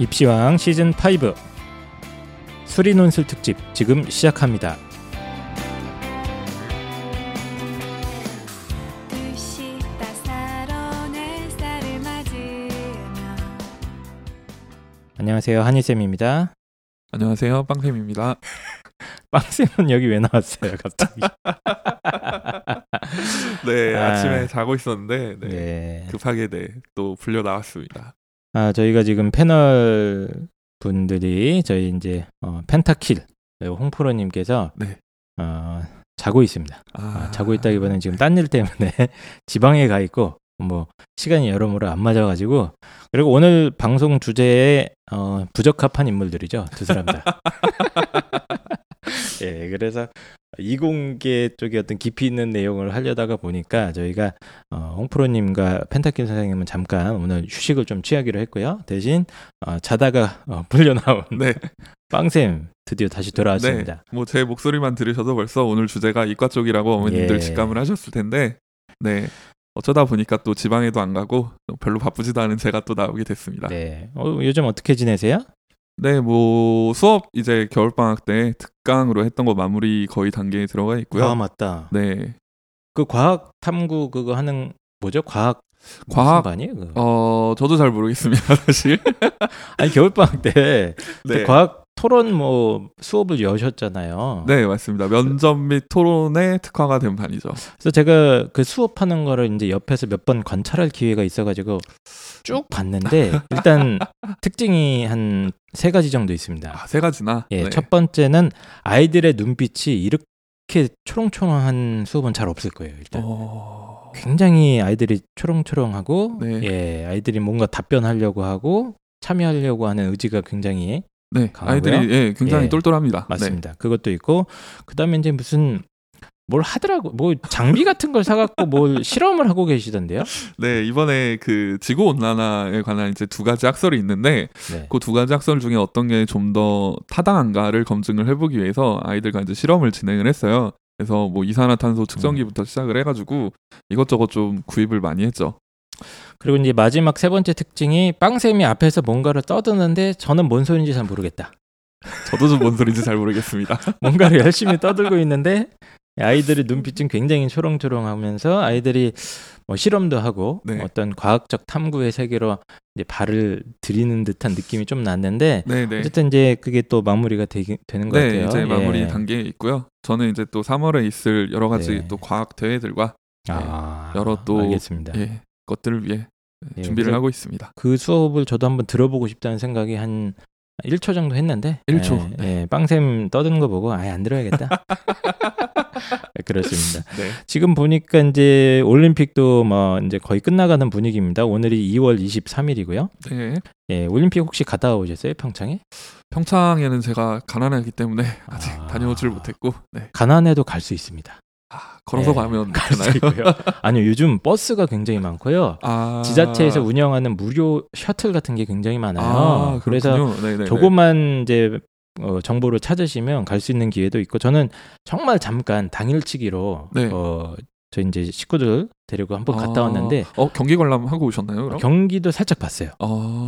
입시왕 시즌5 수리논술 특집 지금 시작합니다. 안녕하세요. 한희쌤입니다. 안녕하세요. 빵쌤입니다. 빵쌤은 여기 왜 나왔어요? 갑자기. 네. 아침에 자고 있었는데 네. 급하게 또 불려 나왔습니다. 저희가 지금 패널 분들이 저희 이제 펜타킬 홍프로님께서 네. 자고 있습니다. 자고 있다기보다는 지금 딴 일 때문에 지방에 가 있고 뭐 시간이 여러모로 안 맞아가지고 그리고 오늘 방송 주제에 부적합한 인물들이죠 두 사람 다. 예, 그래서 이공계 쪽에 어떤 깊이 있는 내용을 하려다가 보니까 저희가 홍프로님과 펜타킨 선생님은 잠깐 오늘 휴식을 좀 취하기로 했고요. 대신 자다가 불려 나온 네. 빵쌤 드디어 다시 돌아왔습니다. 네, 뭐 제 목소리만 들으셔도 벌써 오늘 주제가 이과 쪽이라고 어머님들 예. 직감을 하셨을 텐데 네. 어쩌다 보니까 또 지방에도 안 가고 별로 바쁘지도 않은 제가 또 나오게 됐습니다. 네. 요즘 어떻게 지내세요? 네, 뭐 수업 이제 겨울방학 때 특강으로 했던 거 마무리 거의 단계에 들어가 있고요. 아, 맞다. 네. 그 과학 탐구 그거 하는 뭐죠? 과학 아니에요? 그거? 저도 잘 모르겠습니다, 사실. 아니, 겨울방학 때 네. 과학 토론 뭐 수업을 여셨잖아요. 네, 맞습니다. 면접 및 토론에 특화가 된 반이죠. 그래서 제가 그 수업하는 거를 이제 옆에서 몇 번 관찰할 기회가 있어가지고 쭉 봤는데 일단 특징이 한 3가지 정도 있습니다. 아, 3가지나? 예, 네. 첫 번째는 아이들의 눈빛이 이렇게 초롱초롱한 수업은 잘 없을 거예요. 일단. 굉장히 아이들이 초롱초롱하고 네. 예, 아이들이 뭔가 답변하려고 하고 참여하려고 하는 의지가 굉장히 네, 강하고요. 아이들이 예, 굉장히 예, 똘똘합니다. 맞습니다. 네. 그것도 있고 그다음에 이제 무슨 뭘 하더라고 뭐 장비 같은 걸 사갖고 뭘 실험을 하고 계시던데요? 네, 이번에 그 지구 온난화에 관한 이제 2가지 학설이 있는데 네. 그 2가지 학설 중에 어떤 게 좀 더 타당한가를 검증을 해보기 위해서 아이들과 이제 실험을 진행을 했어요. 그래서 뭐 이산화탄소 측정기부터 시작을 해가지고 이것저것 좀 구입을 많이 했죠. 그리고 이제 마지막 3번째 특징이 빵쌤이 앞에서 뭔가를 떠드는데 저는 뭔 소리인지 잘 모르겠다. 저도 좀 뭔 소리인지 잘 모르겠습니다. 뭔가를 열심히 떠들고 있는데 아이들의 눈빛은 굉장히 초롱초롱하면서 아이들이 뭐 실험도 하고 네. 어떤 과학적 탐구의 세계로 이제 발을 들이는 듯한 느낌이 좀 났는데 네, 네. 어쨌든 이제 그게 또 마무리가 되는 것 네, 같아요. 이제 마무리 예. 단계에 있고요. 저는 이제 또 3월에 있을 여러 가지 네. 또 과학 대회들과 예, 여러 또 알겠습니다. 예. 것들을 위해 예, 준비를 하고 있습니다. 그 수업을 저도 한번 들어보고 싶다는 생각이 한 1초 정도 했는데 1초. 예, 예, 빵쌤 떠드는 거 보고 아예 안 들어야겠다. 그렇습니다. 네. 지금 보니까 이제 올림픽도 뭐 이제 거의 끝나가는 분위기입니다. 오늘이 2월 23일이고요. 네. 예, 올림픽 혹시 갔다 오셨어요? 평창에? 평창에는 제가 가난하기 때문에 아직 다녀오질 못했고. 네. 가난해도 갈 수 있습니다. 걸어서 네, 가면 되나요? 아니요, 요즘 버스가 굉장히 많고요. 지자체에서 운영하는 무료 셔틀 같은 게 굉장히 많아요. 그래서 네네네. 조금만 이제 정보를 찾으시면 갈 수 있는 기회도 있고, 저는 정말 잠깐 당일치기로 네. 저 이제 식구들 데리고 한번 갔다 왔는데 경기 관람 하고 오셨나요? 그럼? 경기도 살짝 봤어요.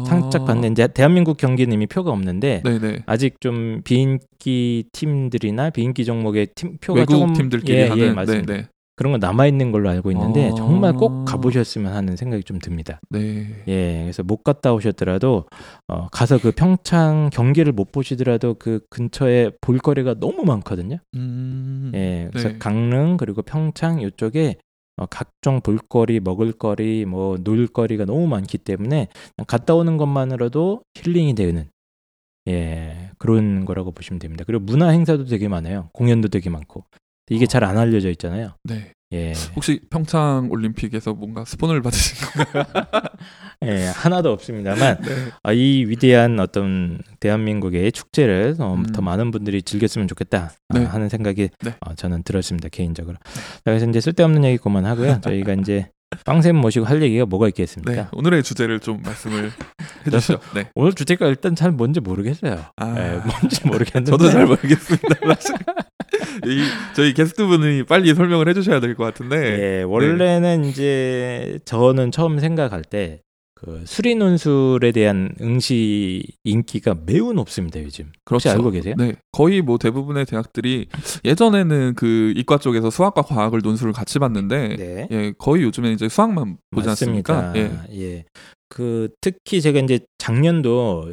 살짝 봤는데 대한민국 경기는 이미 표가 없는데 네네. 아직 좀 비인기 팀들이나 비인기 종목의 표가 외국 조금 팀들끼리 예, 하는 예, 맞습니다. 네네. 그런 거 남아 있는 걸로 알고 있는데 정말 꼭 가보셨으면 하는 생각이 좀 듭니다. 네. 예, 그래서 못 갔다 오셨더라도 가서 그 평창 경기를 못 보시더라도 그 근처에 볼거리가 너무 많거든요. 예, 그래서 네. 강릉 그리고 평창 이쪽에 각종 볼거리, 먹을거리, 뭐 놀거리가 너무 많기 때문에 갔다 오는 것만으로도 힐링이 되는 예 그런 거라고 보시면 됩니다. 그리고 문화 행사도 되게 많아요. 공연도 되게 많고. 이게 잘 안 알려져 있잖아요. 네. 예. 혹시 평창 올림픽에서 뭔가 스폰을 받으신 건가요? 예, 하나도 없습니다만 네. 이 위대한 어떤 대한민국의 축제를 더 많은 분들이 즐겼으면 좋겠다 네. 하는 생각이 네. 저는 들었습니다 개인적으로. 네. 그래서 이제 쓸데없는 얘기 그만하고요. 저희가 이제 빵쌤 모시고 할 얘기가 뭐가 있겠습니까? 네, 오늘의 주제를 좀 말씀을 해주시죠. 네. 오늘 주제가 일단 잘 뭔지 모르겠어요. 네, 뭔지 모르겠는데 저도 잘 모르겠습니다. 저희 게스트분이 빨리 설명을 해주셔야 될 것 같은데. 예, 원래는 네. 이제 저는 처음 생각할 때 그 수리논술에 대한 응시 인기가 매우 높습니다 요즘. 그렇죠. 알고 계세요? 네, 거의 뭐 대부분의 대학들이 예전에는 그 이과 쪽에서 수학과 과학을 논술을 같이 봤는데, 네. 예, 거의 요즘에는 이제 수학만 보지 맞습니다. 않습니까? 예. 예. 그 특히 제가 이제 작년도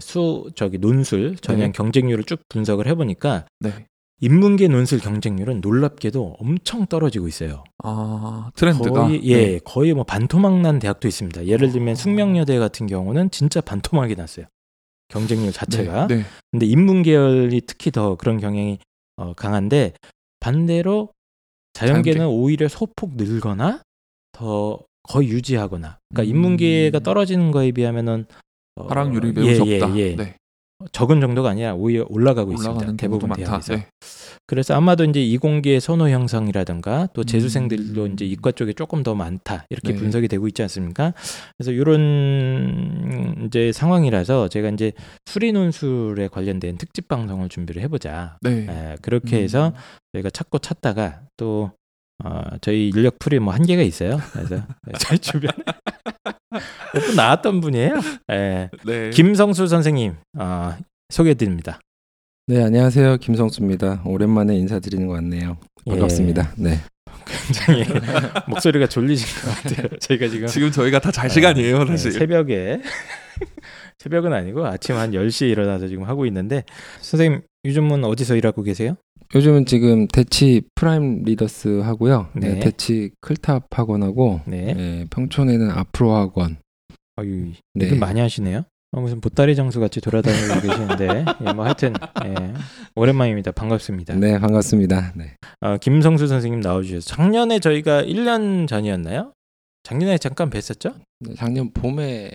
논술 전형 네. 경쟁률을 쭉 분석을 해보니까. 네. 인문계 논술 경쟁률은 놀랍게도 엄청 떨어지고 있어요. 아, 트렌드가? 거의, 예, 네. 거의 뭐 반토막 난 대학도 있습니다. 예를 들면 숙명여대 같은 경우는 진짜 반토막이 났어요. 경쟁률 자체가. 네, 네. 근데 인문계열이 특히 더 그런 경향이 강한데 반대로 자연계는 오히려 소폭 늘거나 더 거의 유지하거나. 그러니까 인문계가 떨어지는 거에 비하면은 하락률이 매우 적다. 예. 네. 적은 정도가 아니라 오히려 올라가고 있습니다. 대부분 대학에서. 네. 그래서 아마도 이제 이공계 선호 형성이라든가 또 재수생들도 이제 이과 쪽에 조금 더 많다 이렇게 네. 분석이 되고 있지 않습니까? 그래서 이런 이제 상황이라서 제가 이제 수리논술에 관련된 특집 방송을 준비를 해보자. 네. 에, 그렇게 해서 저희가 찾다가 또 저희 인력풀이 뭐 한계가 있어요. 그래서 저희 주변에 몇 분 나왔던 분이에요. 네. 네. 김성수 선생님 소개해드립니다. 네, 안녕하세요. 김성수입니다. 오랜만에 인사드리는 것 같네요. 반갑습니다. 예. 네. 굉장히 목소리가 졸리신 것 같아요. 저희가 지금 저희가 다 잘 시간이에요, 사실. 네, 새벽은 아니고 아침 한 10시에 일어나서 지금 하고 있는데 선생님 요즘은 어디서 일하고 계세요? 요즘은 지금 대치 프라임 리더스 하고요. 네. 네, 대치 클탑 학원하고 네. 네, 평촌에는 아프로 학원. 아유, 네. 많이 하시네요. 무슨 보따리 장수 같이 돌아다니고 계시는데 예, 뭐 하여튼 예, 오랜만입니다. 반갑습니다. 네, 반갑습니다. 네. 김성수 선생님 나와주셔서 작년에 저희가 1년 전이었나요? 작년에 잠깐 뵀었죠? 네, 작년 봄에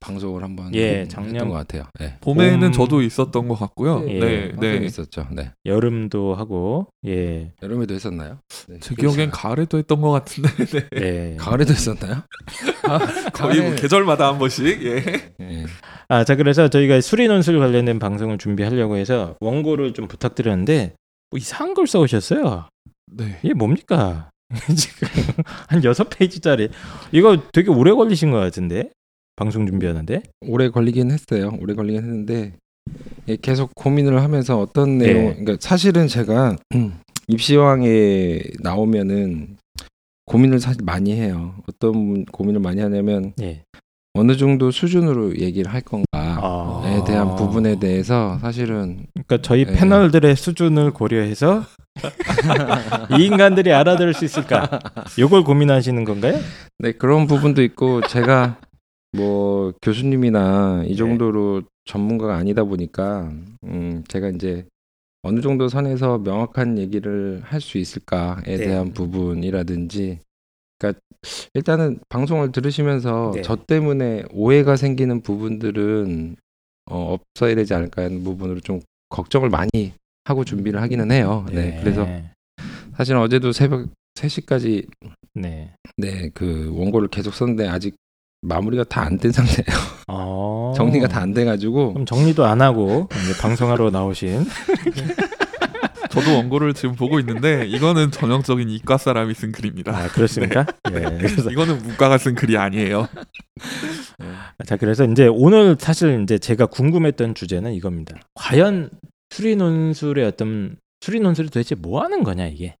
방송을 한번 했던 것 같아요. 네. 봄에는 저도 있었던 것 같고요. 예. 네, 네, 있었죠. 네. 여름도 하고, 예. 여름에도 했었나요? 네. 제 기억엔 가을에도 했던 것 같은데. 네. 네. 가을에도 했었나요? 아, 거의 뭐 계절마다 한 번씩. 예. 예. 아, 자 그래서 저희가 수리논술 관련된 방송을 준비하려고 해서 원고를 좀 부탁드렸는데 뭐 이상한 걸 써오셨어요. 네. 이게 뭡니까? 지금 한 6페이지짜리 이거 되게 오래 걸리신 것 같은데 방송 준비하는데 오래 걸리긴 했는데 계속 고민을 하면서 어떤 내용 그러니까 사실은 제가 입시왕에 나오면은 고민을 사실 많이 해요. 어떤 고민을 많이 하냐면 어느 정도 수준으로 얘기를 할 건가에 대한 부분에 대해서 사실은 그러니까 저희 패널들의 수준을 고려해서 이 인간들이 알아들을 수 있을까? 이걸 고민하시는 건가요? 네, 그런 부분도 있고 제가 뭐 교수님이나 이 정도로 전문가가 아니다 보니까 제가 이제 어느 정도 선에서 명확한 얘기를 할 수 있을까에 대한 부분이라든지 그러니까 일단은 방송을 들으시면서 저 때문에 오해가 생기는 부분들은 없어야 되지 않을까 하는 부분으로 좀 걱정을 많이 하고 준비를 하기는 해요. 네, 그래서 사실 어제도 새벽 3시까지 그 원고를 계속 썼는데 아직 마무리가 다 안 된 상태예요. 정리가 다 안 돼가지고 그럼 정리도 안 하고 이제 방송하러 나오신 저도 원고를 지금 보고 있는데 이거는 전형적인 이과 사람이 쓴 글입니다. 아, 그렇습니까? 네. 네. 그래서 이거는 문과가 쓴 글이 아니에요. 네. 자, 그래서 이제 오늘 사실 이제 제가 궁금했던 주제는 이겁니다. 과연 수리논술의 어떤 수리논술이 도대체 뭐 하는 거냐 이게?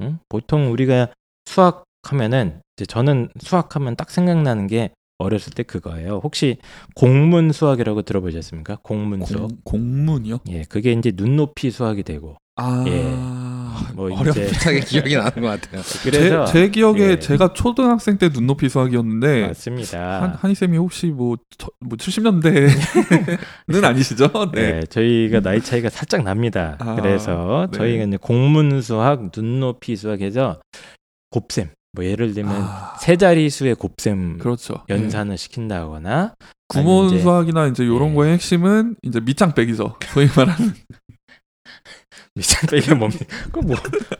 응? 보통 우리가 수학하면은 이제 저는 수학하면 딱 생각나는 게 어렸을 때 그거예요. 혹시 공문 수학이라고 들어보셨습니까? 공문 수학. 공문이요? 예, 그게 이제 눈높이 수학이 되고. 아, 예, 뭐 어렴풋하게 기억이 나는 것 같아요. 그래서 제 기억에 제가 초등학생 때 눈높이 수학이었는데 맞습니다. 한이 쌤이 혹시 뭐 70년대는 아니시죠? 네, 저희가 나이 차이가 살짝 납니다. 그래서 저희가 이제 공문 수학, 눈높이 수학에서 곱셈. 뭐 예를 들면 세 자리수의 곱셈 연산을 시킨다거나 구몬 수학이나 이제 이런 거의 핵심은 이제 밑장 빼기죠. 소위 말하는. 밑장빼기가 뭡니까?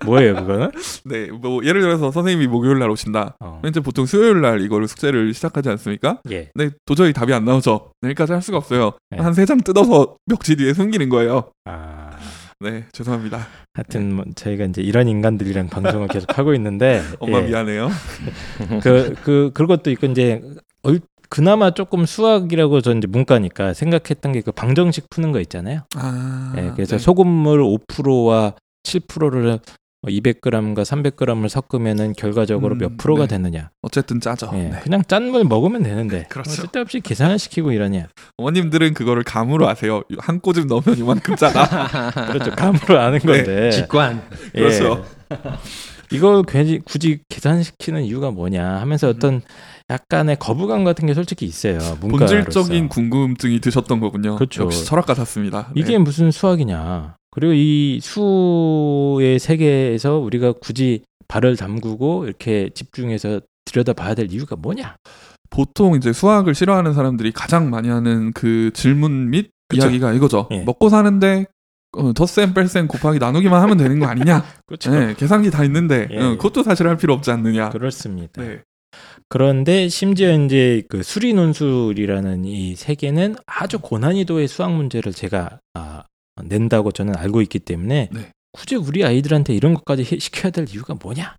뭐예요 그거는? 네, 뭐 예를 들어서 선생님이 목요일 날 오신다. 이제 보통 수요일 날 이걸 숙제를 시작하지 않습니까? 예. 네, 도저히 답이 안 나오죠. 내일까지 할 수가 없어요. 한 세 장 뜯어서 벽지 뒤에 숨기는 거예요. 아, 네, 죄송합니다. 하여튼 뭐 저희가 이제 이런 인간들이랑 방송을 계속 하고 있는데 엄마 미안해요. 그것도 있고 이제 그나마 조금 수학이라고 전 이제 문과니까 생각했던 게 그 방정식 푸는 거 있잖아요. 아, 네, 그래서 네. 소금물 5%와 7%를 200g과 300g을 섞으면은 결과적으로 몇 프로가 네. 되느냐. 어쨌든 짜죠. 네, 네. 그냥 짠 걸 먹으면 되는데 네, 그렇죠. 쓸데없이 계산을 시키고 이러냐. 어머님들은 그거를 감으로 아세요. 한 꼬집 넣으면 이만큼 짜다. 그렇죠. 감으로 아는 건데. 네. 직관. 예. 그렇죠. 이걸 굳이 계산시키는 이유가 뭐냐 하면서 어떤 약간의 거부감 같은 게 솔직히 있어요. 문과로서. 본질적인 궁금증이 드셨던 거군요. 그렇죠. 역시 철학 같았습니다. 이게 네. 무슨 수학이냐. 그리고 이 수의 세계에서 우리가 굳이 발을 담그고 이렇게 집중해서 들여다봐야 될 이유가 뭐냐. 보통 이제 수학을 싫어하는 사람들이 가장 많이 하는 그 질문 및 그렇죠. 이야기가 이거죠. 예. 먹고 사는데 덧셈 뺄셈 곱하기 나누기만 하면 되는 거 아니냐. 그렇죠. 네, 계산기 다 있는데 예. 그것도 사실 할 필요 없지 않느냐. 그렇습니다. 네. 그런데 심지어 이제 그 수리논술이라는 이 세계는 아주 고난이도의 수학 문제를 제가 낸다고 저는 알고 있기 때문에 네. 굳이 우리 아이들한테 이런 것까지 시켜야 될 이유가 뭐냐.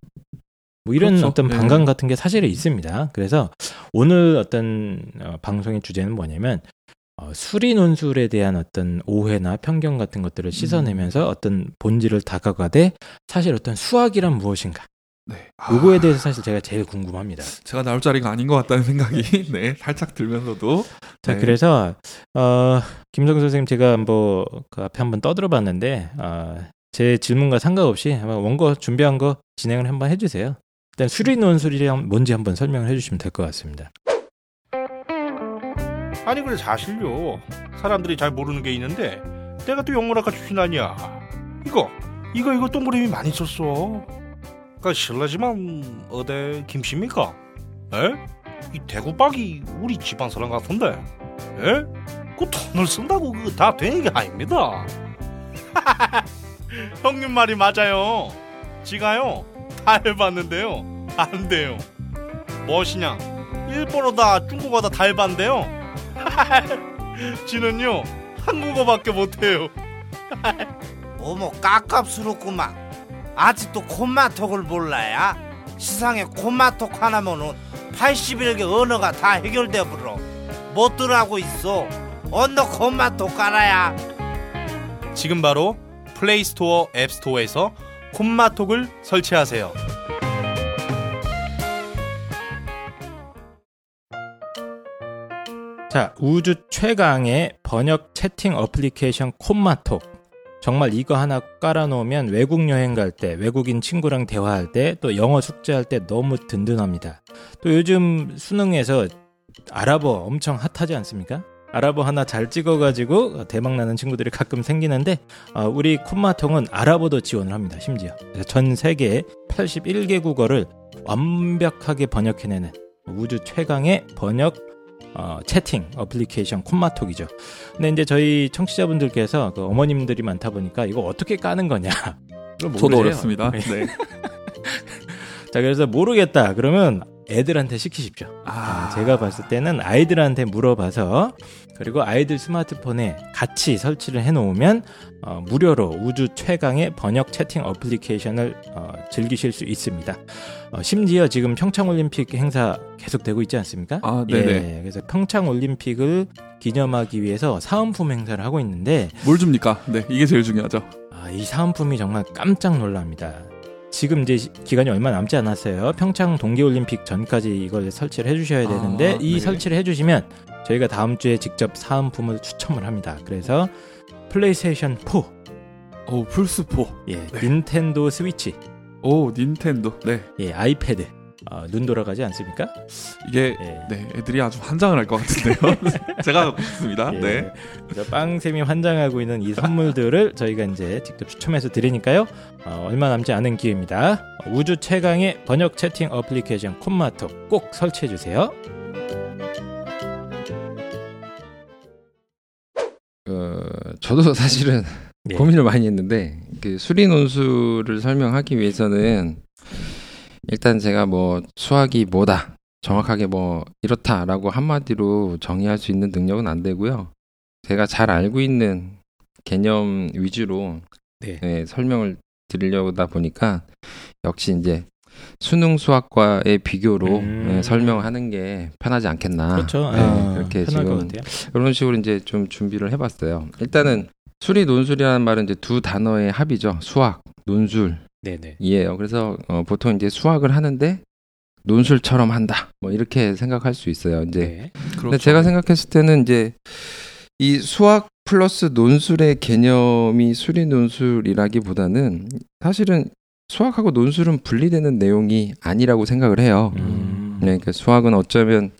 뭐 이런 그렇죠. 어떤 반감 네. 같은 게 사실은 있습니다. 그래서 오늘 어떤 방송의 주제는 뭐냐면 수리논술에 대한 어떤 오해나 편견 같은 것들을 씻어내면서 어떤 본질을 다가가되 사실 어떤 수학이란 무엇인가 네. 요거에 대해서 사실 제가 제일 궁금합니다. 제가 나올 자리가 아닌 것 같다는 생각이 네, 살짝 들면서도 자 네. 그래서 김성수 선생님 제가 뭐 그 앞에 한번 떠들어봤는데 제 질문과 상관없이 아마 원고 준비한 거 진행을 한번 해주세요. 일단 수리논술이란 뭔지 한번 설명을 해주시면 될 것 같습니다. 아니 그래 사실요 사람들이 잘 모르는 게 있는데 내가 또 영문학과 출신 아니야. 이거 동그림이 많이 썼어. 그러니까 실례지만 어디 김씨입니까? 에? 이 대구박이 우리 집안 사람 같은데 에? 그 돈을 쓴다고 그거 다 되는 게 아닙니다. 형님 말이 맞아요. 지가요 다 해봤는데요 안 돼요. 무엇이냐 일본어다 중국어다 다 해봤는데요 지는요 한국어밖에 못해요. 어머 깝깝스럽구만. 아직도 콤마톡을 몰라야. 세상에 콤마톡 하나면은 81개 언어가 다 해결돼 버려. 못들 하고 있어. 언어 콤마톡 깔아야. 지금 바로 플레이스토어 앱스토어에서 콤마톡을 설치하세요. 자, 우주 최강의 번역 채팅 어플리케이션 콤마톡. 정말 이거 하나 깔아놓으면 외국 여행 갈 때, 외국인 친구랑 대화할 때, 또 영어 숙제할 때 너무 든든합니다. 또 요즘 수능에서 아랍어 엄청 핫하지 않습니까? 아랍어 하나 잘 찍어가지고 대박나는 친구들이 가끔 생기는데 우리 콤마톡은 아랍어도 지원을 합니다. 심지어 전 세계 81개국어를 완벽하게 번역해내는 우주 최강의 번역 채팅 어플리케이션 콤마톡이죠. 근데 이제 저희 청취자분들께서 그 어머님들이 많다 보니까 이거 어떻게 까는 거냐. 저도 어렵습니다. 네. 자, 그래서 모르겠다. 그러면 애들한테 시키십시오. 제가 봤을 때는 아이들한테 물어봐서 그리고 아이들 스마트폰에 같이 설치를 해놓으면 무료로 우주 최강의 번역 채팅 어플리케이션을 즐기실 수 있습니다. 심지어 지금 평창올림픽 행사 계속되고 있지 않습니까? 아, 네네. 예, 그래서 평창올림픽을 기념하기 위해서 사은품 행사를 하고 있는데 뭘 줍니까? 네, 이게 제일 중요하죠. 이 사은품이 정말 깜짝 놀랍니다. 지금 이제 기간이 얼마 남지 않았어요. 평창 동계올림픽 전까지 이걸 설치를 해주셔야 되는데 이 네. 설치를 해주시면 저희가 다음 주에 직접 사은품을 추첨을 합니다. 그래서 플레이스테이션 4, 플스4, 예, 네. 닌텐도 스위치, 닌텐도, 네, 예, 아이패드, 눈 돌아가지 않습니까? 이게 예. 네, 애들이 아주 환장을 할 것 같은데요. 제가 갖고 있습니다. 예. 네. 그래서 빵쌤이 환장하고 있는 이 선물들을 저희가 이제 직접 추첨해서 드리니까요. 얼마 남지 않은 기회입니다. 우주 최강의 번역 채팅 어플리케이션 콤마톡 꼭 설치해 주세요. 저도 사실은 예. 고민을 많이 했는데 그 수리논술을 설명하기 위해서는 일단 제가 뭐 수학이 뭐다 정확하게 뭐 이렇다라고 한마디로 정의할 수 있는 능력은 안 되고요. 제가 잘 알고 있는 개념 위주로 네. 네, 설명을 드리려다 보니까 역시 이제 수능 수학과의 비교로 예, 설명하는 게 편하지 않겠나. 그렇죠. 예, 아, 그렇게 지금 이런 식으로 이제 좀 준비를 해봤어요. 일단은 수리 논술이라는 말은 이제 두 단어의 합이죠. 수학, 논술. 네네. 이에요. 그래서 보통 이제 수학을 하는데 논술처럼 한다. 뭐 이렇게 생각할 수 있어요. 이제 네, 그렇죠. 근데 제가 생각했을 때는 이제 이 수학 플러스 논술의 개념이 수리 논술이라기보다는 사실은 수학하고 논술은 분리되는 내용이 아니라고 생각을 해요. 그러니까 수학은 어쩌면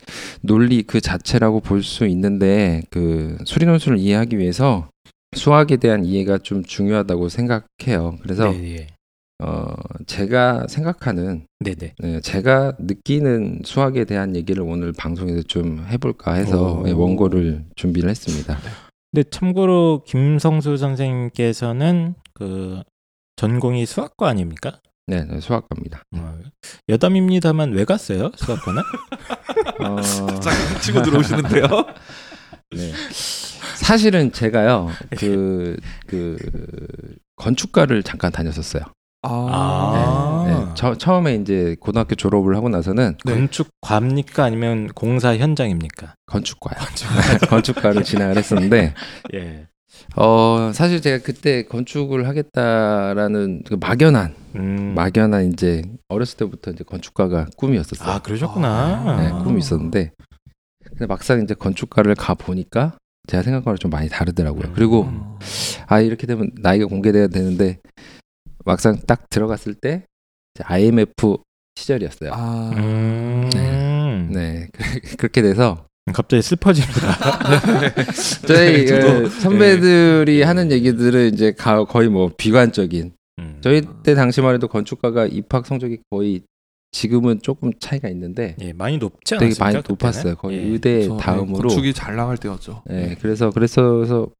논리 그 자체라고 볼 수 있는데 그 수리 논술을 이해하기 위해서 수학에 대한 이해가 좀 중요하다고 생각해요. 그래서 네네. 제가 생각하는 네, 제가 느끼는 수학에 대한 얘기를 오늘 방송에서 좀 해볼까 해서 오. 원고를 준비를 했습니다. 근데 참고로 김성수 선생님께서는 그 전공이 수학과 아닙니까? 네, 네 수학과입니다. 여담입니다만 왜 갔어요? 수학과는? 잠깐 치고 들어오시는데요. 네. 사실은 제가요 그 건축과를 잠깐 다녔었어요. 아, 네, 네. 처음에 이제 고등학교 졸업을 하고 나서는 네. 건축과입니까 아니면 공사 현장입니까? 건축과요. 건축과를 진학을 했었는데, 예. 사실 제가 그때 건축을 하겠다라는 그 막연한 이제 어렸을 때부터 이제 건축과가 꿈이었었어요. 아, 그러셨구나. 네, 꿈이 있었는데, 근데 막상 이제 건축과를 가 보니까. 제가 생각과는 좀 많이 다르더라고요. 그리고 아 이렇게 되면 나이가 공개돼야 되는데 막상 딱 들어갔을 때 IMF 시절이었어요. 아. 네, 네. 그렇게 돼서 갑자기 슬퍼집니다. 저희 선배들이 하는 얘기들은 이제 거의 뭐 비관적인. 저희 때 당시만 해도 건축과가 입학 성적이 거의 지금은 조금 차이가 있는데 예, 많이 높지 않았어요. 되게 많이 그때는? 높았어요. 거의 예. 의대 다음으로. 건축이 잘 나갈 때였죠. 예, 예. 그래서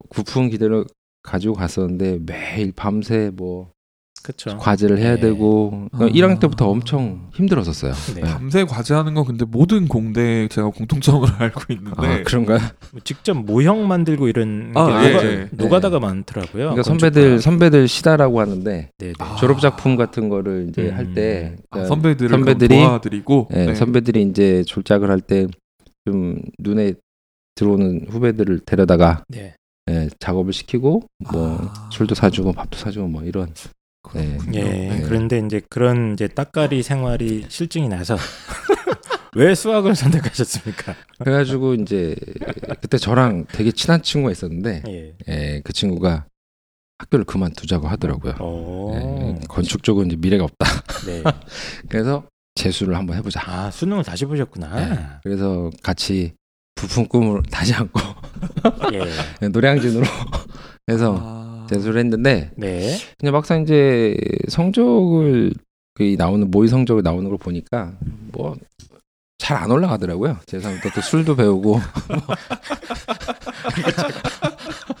부푼 기대를 가지고 갔었는데 매일 밤새 뭐 그쵸. 과제를 해야 예. 되고 1학년 때부터 엄청 힘들었었어요. 네. 밤새 과제하는 건 근데 모든 공대 제가 공통점으로 알고 있는데 아, 그런가요? 직접 모형 만들고 이런 게 예. 노가다가 예. 많더라고요. 그러니까 선배들 시다라고 하는데 네네. 졸업 작품 같은 거를 이제 할 때 그러니까 선배들이 도와드리고 예, 네. 선배들이 이제 졸작을 할 때 좀 눈에 들어오는 후배들을 데려다가 네. 예, 작업을 시키고 뭐 술도 사주고 밥도 사주고 뭐 이런. 네. 예, 네. 그런데 이제 그런 이제 따까리 생활이 실증이 나서 왜 수학을 선택하셨습니까? 그래가지고 이제 그때 저랑 되게 친한 친구가 있었는데, 예. 예, 그 친구가 학교를 그만두자고 하더라고요. 예, 건축 쪽은 이제 미래가 없다. 네. 그래서 재수를 한번 해보자. 아, 수능을 다시 보셨구나. 예, 그래서 같이 부푼 꿈을 다시 안고 예. 노량진으로 해서. 재수를 했는데 네. 그냥 막상 이제 성적을 그 나오는 모의 성적을 나오는 걸 보니까 뭐 잘 안 올라가더라고요. 죄송합니다. 또 술도 배우고.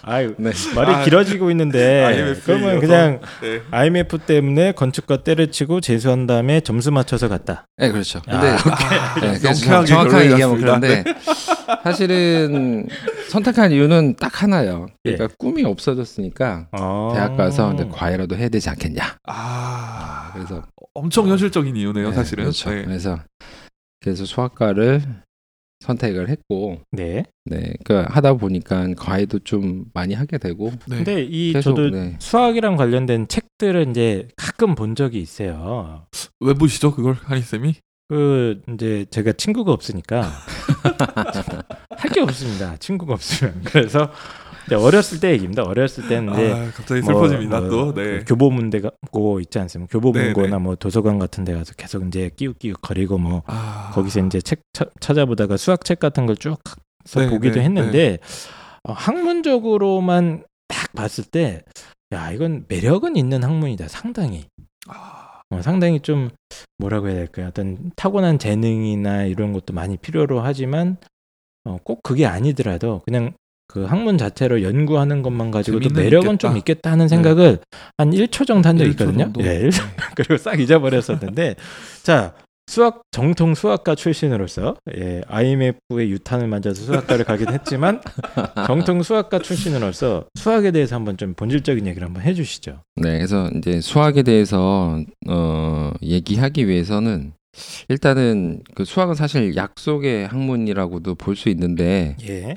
아유 네. 말이 길어지고 있는데 그러면 그냥 네. IMF 때문에 건축과 때려치고 재수한 다음에 점수 맞춰서 갔다. 네 그렇죠. 근데 네, 정확하게 얘기하면 그런데 사실은 선택한 이유는 딱 하나예요. 그러니까 예. 꿈이 없어졌으니까 대학 가서 근데 과외라도 해야 되지 않겠냐. 아 그래서 엄청 현실적인 이유네요, 네, 사실은. 그렇죠. 네. 그래서 수학과를 선택을 했고, 네, 그러니까 하다 보니까 과외도 좀 많이 하게 되고. 네. 근데 저도 네. 수학이랑 관련된 책들은 이제 가끔 본 적이 있어요. 왜 보시죠, 그걸 한희 쌤이? 이제 제가 친구가 없으니까 할 게 없습니다. 친구가 없으면 그래서. 어렸을 때 얘기입니다. 어렸을 때는 갑자기 슬퍼집니다. 또 네. 교보문고가 있지 않습니까? 교보문고나 네네. 뭐 도서관 같은 데 가서 계속 이제 끼우끼우 거리고 뭐 거기서 이제 책 찾아보다가 수학책 같은 걸 쭉 보기도 했는데 학문적으로만 딱 봤을 때 야, 이건 매력은 있는 학문이다. 상당히. 상당히 좀 뭐라고 해야 될까요? 어떤 타고난 재능이나 이런 것도 많이 필요로 하지만 꼭 그게 아니더라도 그냥 그 학문 자체로 연구하는 것만 가지고도 매력은 있겠다. 좀 있겠다 하는 생각을 네. 한 1초 정도 한 적이 있거든요. 예, 그리고 싹 잊어버렸었는데 자 수학 정통 수학과 출신으로서 예, IMF의 유탄을 맞아서 수학과를 가긴 했지만 정통 수학과 출신으로서 수학에 대해서 한번 좀 본질적인 얘기를 한번 해주시죠. 네, 그래서 이제 수학에 대해서 얘기하기 위해서는 일단은 그 수학은 사실 약속의 학문이라고도 볼 수 있는데 예.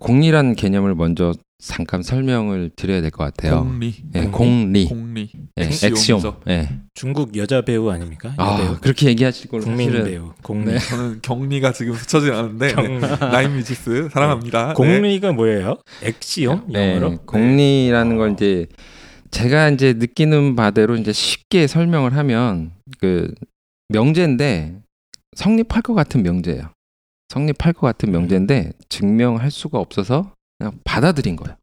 공리란 개념을 먼저 잠깐 설명을 드려야 될 것 같아요. 공리. 네, 공리. 네, 엑시옴. 네. 중국 여자 배우 아닙니까? 아, 배우. 그렇게 얘기하실 걸로 국민 사실은. 배우. 공리. 네. 저는 경리가 지금 스쳐지는 않은데 나인 뮤직스 사랑합니다. 네. 공리가 네. 뭐예요? 엑시옴? 네. 영어로? 네. 공리라는 걸 이제 제가 이제 느끼는 바대로 이제 쉽게 설명을 하면 그 명제인데 성립할 것 같은 명제예요. 성립할 것 같은 명제인데 증명할 수가 없어서 그냥 받아들인 거예요.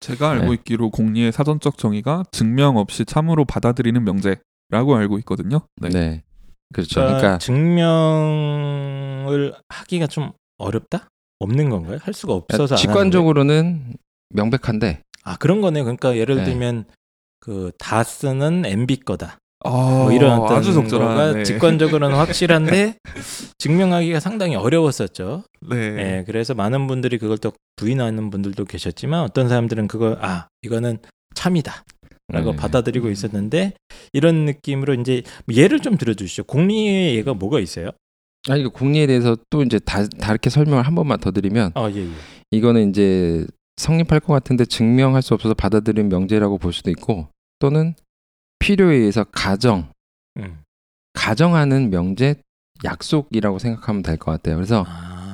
제가 알고 네. 있기로 공리의 사전적 정의가 증명 없이 참으로 받아들이는 명제라고 알고 있거든요. 네, 네. 그렇죠. 그러니까 증명을 하기가 좀 어렵다? 없는 건가요? 할 수가 없어서. 직관적으로는 명백한데. 아 그런 거네. 그러니까 예를 네. 들면 그 다 쓰는 MB 거다. 뭐 이런 아주 적절한 네. 직관적으로는 확실한데 증명하기가 상당히 어려웠었죠. 네. 네, 그래서 많은 분들이 그걸 또 부인하는 분들도 계셨지만 어떤 사람들은 그걸 아 이거는 참이다라고 네. 받아들이고 있었는데 이런 느낌으로 이제 예를 좀 들어주시죠. 공리의 예가 뭐가 있어요? 아니 그 공리에 대해서 또 이제 다르게 설명을 한 번만 더 드리면 예. 이거는 이제 성립할 것 같은데 증명할 수 없어서 받아들인 명제라고 볼 수도 있고 또는 필요에 의해서 가정하는 명제 약속이라고 생각하면 될 것 같아요. 그래서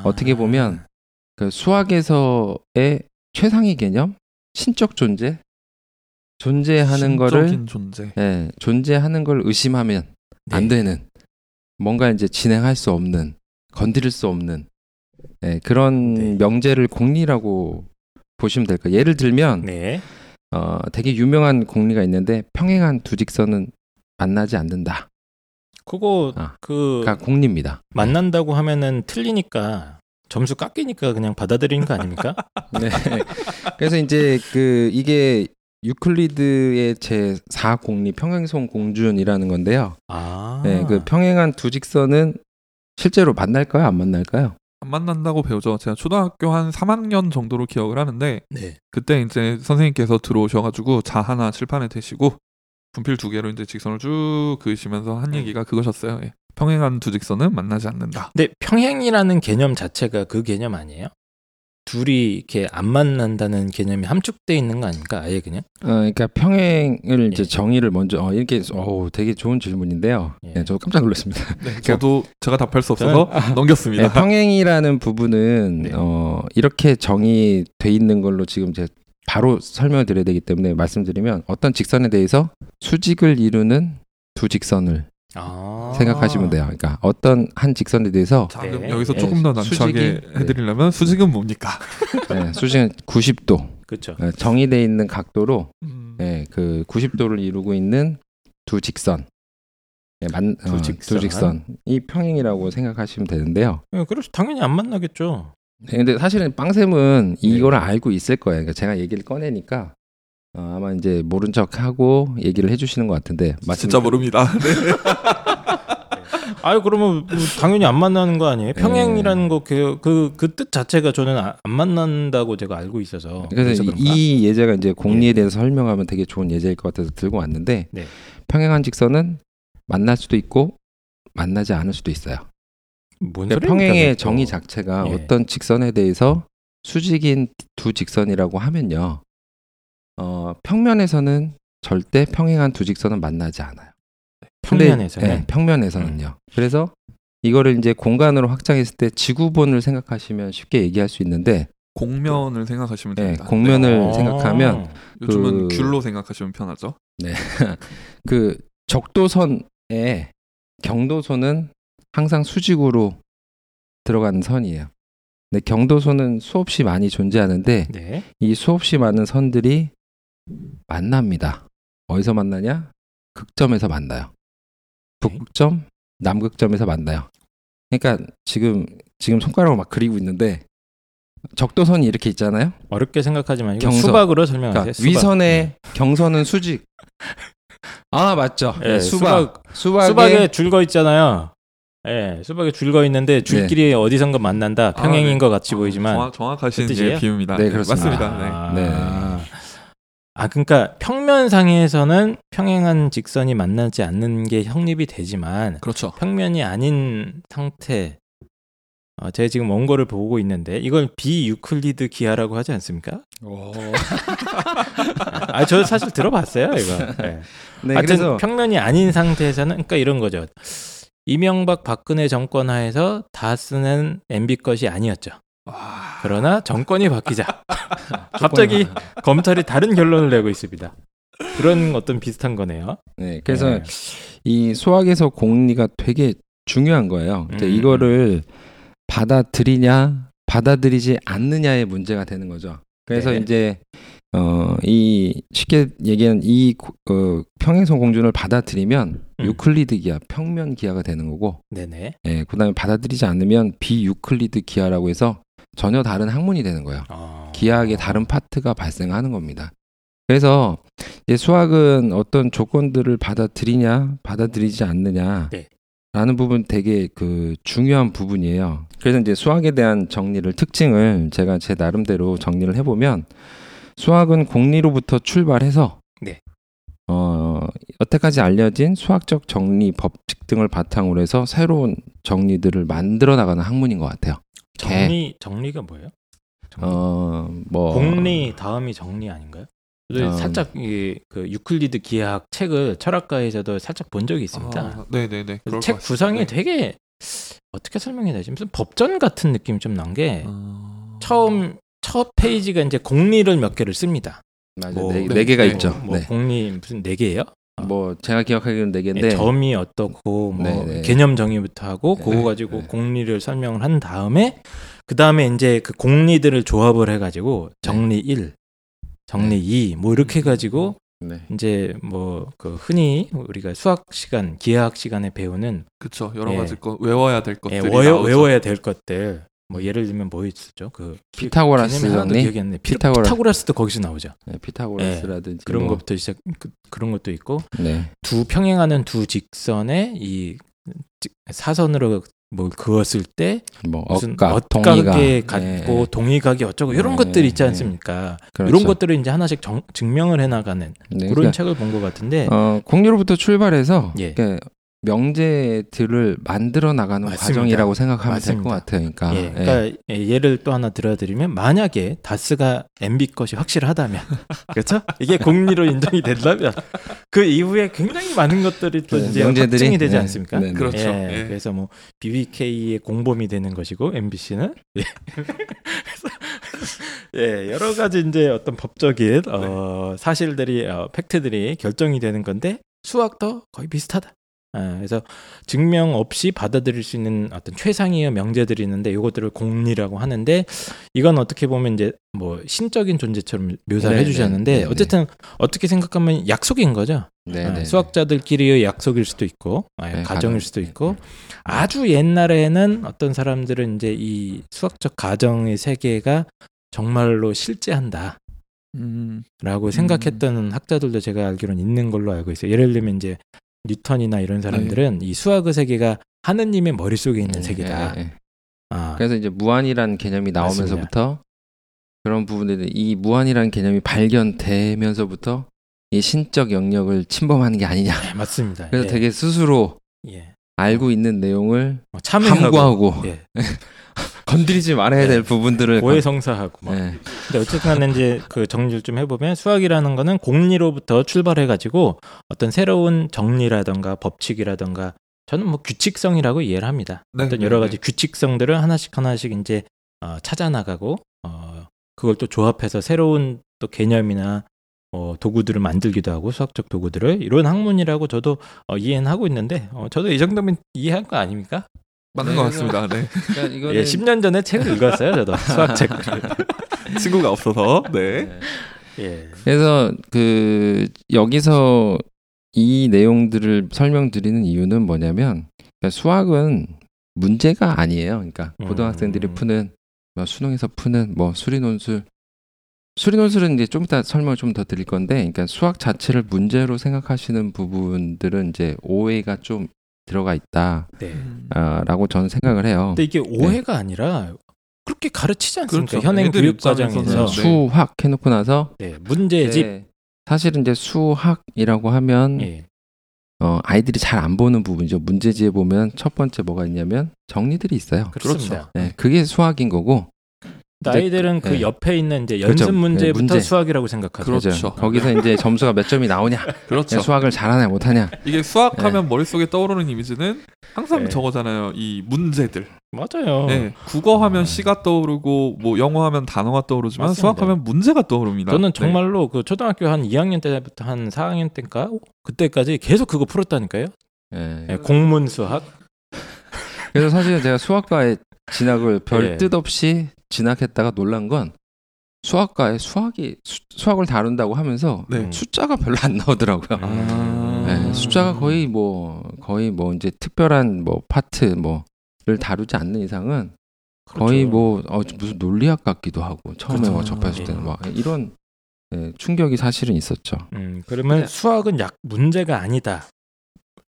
어떻게 보면 그 수학에서의 최상위 개념, 신적 존재, 존재하는 거를 존재. 예, 존재하는 걸 의심하면 네. 안 되는 뭔가 이제 진행할 수 없는 건드릴 수 없는 예, 그런 네. 명제를 공리라고 보시면 될 거예요. 예를 들면. 네. 되게 유명한 공리가 있는데 평행한 두 직선은 만나지 않는다. 그거 그러니까 공리입니다. 만난다고 하면은 틀리니까 점수 깎이니까 그냥 받아들이는 거 아닙니까? 네. 그래서 이제 그 이게 유클리드의 제4 공리 평행선 공준이라는 건데요. 네, 그 평행한 두 직선은 실제로 만날까요? 안 만날까요? 안 만난다고 배우죠. 제가 초등학교 한 3학년 정도로 기억을 하는데 네. 그때 이제 선생님께서 들어오셔가지고 자 하나 칠판에 대시고 분필 두 개로 이제 직선을 쭉 그으시면서 한 얘기가 그거셨어요. 예. 평행한 두 직선은 만나지 않는다. 근데 평행이라는 개념 자체가 그 개념 아니에요? 둘이 이렇게 안 만난다는 개념이 함축돼 있는 거 아닙니까? 아예 그냥? 그러니까 평행을 이제 정의를 먼저 이렇게 되게 좋은 질문인데요. 예. 네, 저도 깜짝 놀랐습니다. 네, 그러니까, 저도 제가 답할 수 없어서 넘겼습니다. 네, 평행이라는 부분은 네. 이렇게 정의돼 있는 걸로 지금 제 바로 설명을 드려야 되기 때문에 말씀드리면 어떤 직선에 대해서 수직을 이루는 두 직선을 생각하시면 돼요. 그러니까 어떤 한 직선에 대해서 자, 그럼 여기서 조금 더 난처하게 해드리려면 수직은 뭡니까? 네, 수직은 90도. 그렇죠. 네, 정의되어 있는 각도로 네, 그 90도를 이루고 있는 두 직선. 네, 두 직선이 평행이라고 생각하시면 되는데요. 네, 그래서 당연히 안 만나겠죠. 네, 근데 사실은 빵쌤은 이걸 알고 있을 거예요. 그러니까 제가 얘기를 꺼내니까. 아마 이제 모른 척하고 얘기를 해주시는 것 같은데 진짜 모릅니다. 네. 아유 그러면 당연히 안 만나는 거 아니에요? 평행이라는 거 그 뜻 자체가 저는 안 만난다고 제가 알고 있어서 그래서 이 예제가 이제 공리에 대해서 설명하면 되게 좋은 예제일 것 같아서 들고 왔는데 네. 평행한 직선은 만날 수도 있고 만나지 않을 수도 있어요. 뭔 그러니까 평행의 정의 자체가 어떤 직선에 대해서 수직인 두 직선이라고 하면요. 평면에서는 절대 평행한 두 직선은 만나지 않아요. 평면에서는? 네, 평면에서는요. 그래서 이거를 이제 공간으로 확장했을 때 지구본을 생각하시면 쉽게 얘기할 수 있는데 공면을 생각하시면 됩니다. 네, 공면을 생각하면 요즘은 귤로 생각하시면 편하죠. 네, 그 적도선의 경도선은 항상 수직으로 들어가는 선이에요. 근데 경도선은 수없이 많이 존재하는데 네. 이 수없이 많은 선들이 만납니다. 어디서 만나냐? 극점에서 만나요. 북극점, 남극점에서 만나요. 그러니까 지금 손가락으로 막 그리고 있는데 적도선이 이렇게 있잖아요. 어렵게 생각하지만 이거 경선. 수박으로 설명하세요. 그러니까 수박. 위선의 경선은 수직. 아 맞죠. 네, 수박에 줄 거 있잖아요. 네, 수박에 줄거 있는데 줄끼리 네. 어디선가 만난다. 평행인 것 같이 보이지만 정확하신 예, 비유입니다. 네, 그렇습니다. 맞습니다. 네. 그러니까 평면상에서는 평행한 직선이 만나지 않는 게 성립이 되지만 그렇죠. 평면이 아닌 상태. 제가 지금 원고를 보고 있는데 이걸 비유클리드 기하라고 하지 않습니까? 오. 저 사실 들어봤어요, 이거. 네. 네, 그래서 평면이 아닌 상태에서는 그러니까 이런 거죠. 이명박 박근혜 정권 하에서 다 쓰는 MB 것이 아니었죠. 와. 그러나 정권이 바뀌자 갑자기 검찰이 다른 결론을 내고 있습니다. 그런 어떤 비슷한 거네요. 네, 그래서 네. 이 수학에서 공리가 되게 중요한 거예요. 그러니까 이거를 받아들이냐 받아들이지 않느냐의 문제가 되는 거죠. 그래서 네. 이제 이 쉽게 얘기하는 이 평행선 공준을 받아들이면 유클리드 기하, 평면 기하가 되는 거고, 네네. 예, 그다음에 받아들이지 않으면 비유클리드 기하라고 해서 전혀 다른 학문이 되는 거예요. 기하학의 다른 파트가 발생하는 겁니다. 그래서 이제 수학은 어떤 조건들을 받아들이냐, 받아들이지 않느냐. 네. 라는 부분 되게 중요한 부분이에요. 그래서 이제 수학에 대한 특징을 제가 제 나름대로 정리를 해보면 수학은 공리로부터 출발해서 네. 여태까지 알려진 수학적 정리, 법칙 등을 바탕으로 해서 새로운 정리들을 만들어 나가는 학문인 것 같아요. 정리가 뭐예요? 정리? 공리 다음이 정리 아닌가요? 살짝 유클리드 기하학 책을 철학과에서도 살짝 본 적이 있습니다. 네네네. 책 구성이 네. 되게 어떻게 설명해야 되지? 무슨 법전 같은 느낌이 좀 난 게 첫 페이지가 이제 공리를 몇 개를 씁니다. 맞아요. 네 개가 있죠. 네. 공리 무슨 네 개예요? 제가 기억하기로는 네 개인데 점이 어떻고 개념 정의부터 하고 그거 가지고 공리를 설명을 한 다음에 그 다음에 이제 그 공리들을 조합을 해가지고 정리 1 정리 2, 이렇게 해가지고, 이제, 흔히 우리가 수학 시간, 기하학 시간에 배우는. 그쵸, 여러 가지 거, 외워야 될 것들. 외워야 될 것들. 예를 들면 뭐 있었죠? 피타고라스도 거기서 나오죠. 네, 피타고라스라든지. 그런 것부터 시작, 그런 것도 있고. 네. 평행하는 두 직선의 이 사선으로 그었을 때 무슨 엇각에 같고 동의각이 어쩌고 이런 것들 있지 않습니까? 그렇죠. 이런 것들을 이제 하나씩 증명을 해나가는 그런 책을 본 것 같은데 공리로부터 출발해서 명제들을 만들어 나가는 과정이라고 생각하면 될 것 같아요. 그러니까 예를 또 하나 들어드리면 만약에 다스가 MB 것이 확실하다면 그렇죠? 이게 공리로 인정이 된다면 그 이후에 굉장히 많은 것들이 또 이제 확증이 되지 않습니까? 네. 그렇죠. 그래서 BBK의 공범이 되는 것이고 MBC는 여러 가지 이제 어떤 법적인 사실들이 팩트들이 결정이 되는 건데 수학도 거의 비슷하다. 그래서 증명 없이 받아들일 수 있는 어떤 최상위의 명제들이 있는데 이것들을 공리라고 하는데 이건 어떻게 보면 이제 신적인 존재처럼 묘사를 해주셨는데 어쨌든 어떻게 생각하면 약속인 거죠. 수학자들끼리의 약속일 수도 있고 가정일 수도 있고 아주 옛날에는 어떤 사람들은 이제 이 수학적 가정의 세계가 정말로 실제한다. 라고 생각했던 학자들도 제가 알기로는 있는 걸로 알고 있어요. 예를 들면 이제 뉴턴이나 이런 사람들은 이 수학의 세계가 하느님의 머릿속에 있는 세계다. 그래서 이제 무한이라는 개념이 나오면서부터 그런 부분들이 이 무한이라는 개념이 발견되면서부터 이 신적 영역을 침범하는 게 아니냐. 맞습니다. 그래서 되게 스스로 알고 있는 내용을 함구하고 건드리지 말아야 될 부분들을 오해성사하고. 근데 어쨌든 이제 정리를 좀 해보면 수학이라는 거는 공리로부터 출발해가지고 어떤 새로운 정리라든가 법칙이라든가 저는 규칙성이라고 이해를 합니다. 어떤 여러 가지 규칙성들을 하나씩 이제 찾아나가고 그걸 또 조합해서 새로운 또 개념이나 도구들을 만들기도 하고 수학적 도구들을 이런 학문이라고 저도 이해는 하고 있는데 저도 이 정도면 이해한 거 아닙니까? 맞는 것 같습니다. 그러니까 이거는 10년 전에 책을 읽었어요, 저도. 수학책. 친구가 없어서. 그래서 여기서 이 내용들을 설명드리는 이유는 뭐냐면 수학은 문제가 아니에요. 그러니까 고등학생들이 푸는 수능에서 푸는 수리논술. 수리논술은 이제 좀 이따 설명을 좀 더 드릴 건데, 그러니까 수학 자체를 문제로 생각하시는 부분들은 이제 오해가 좀 들어가 있다라고 네. 저는 생각을 해요. 근데 이게 오해가 네. 아니라 그렇게 가르치지 않습니까? 그렇죠. 현행 교육과정에서 수학 해놓고 나서 네. 문제집 네. 사실은 이제 수학이라고 하면 네. 아이들이 잘 안 보는 부분이죠. 문제지에 보면 첫 번째 뭐가 있냐면 정리들이 있어요. 그렇습니다. 네, 그게 수학인 거고 아이들은 그 네. 옆에 있는 이제 연습 그렇죠. 문제부터 문제. 수학이라고 생각하죠. 그렇죠. 거기서 이제 점수가 몇 점이 나오냐, 그렇죠. 수학을 잘하냐 못하냐. 이게 수학하면 네. 머릿속에 떠오르는 이미지는 항상 네. 저거잖아요. 이 문제들. 맞아요. 네, 국어하면 시가 떠오르고 뭐 영어하면 단어가 떠오르지만 맞습니다. 수학하면 문제가 떠오릅니다. 저는 정말로 네. 그 초등학교 한 2학년 때부터 한 4학년 때인가 그때까지 계속 그거 풀었다니까요. 네. 네, 공문 수학. 그래서 사실 제가 수학과에 진학을 별 뜻 없이 진학했다가 놀란 건 수학과에 수학을 다룬다고 하면서 네. 숫자가 별로 안 나오더라고요. 네, 숫자가 거의 뭐 이제 특별한 뭐 파트 뭐를 다루지 않는 이상은 그렇죠. 거의 뭐 무슨 논리학 같기도 하고 처음에 그렇죠. 막 접했을 때는 막 이런 네, 충격이 사실은 있었죠. 그러면 수학은 문제가 아니다.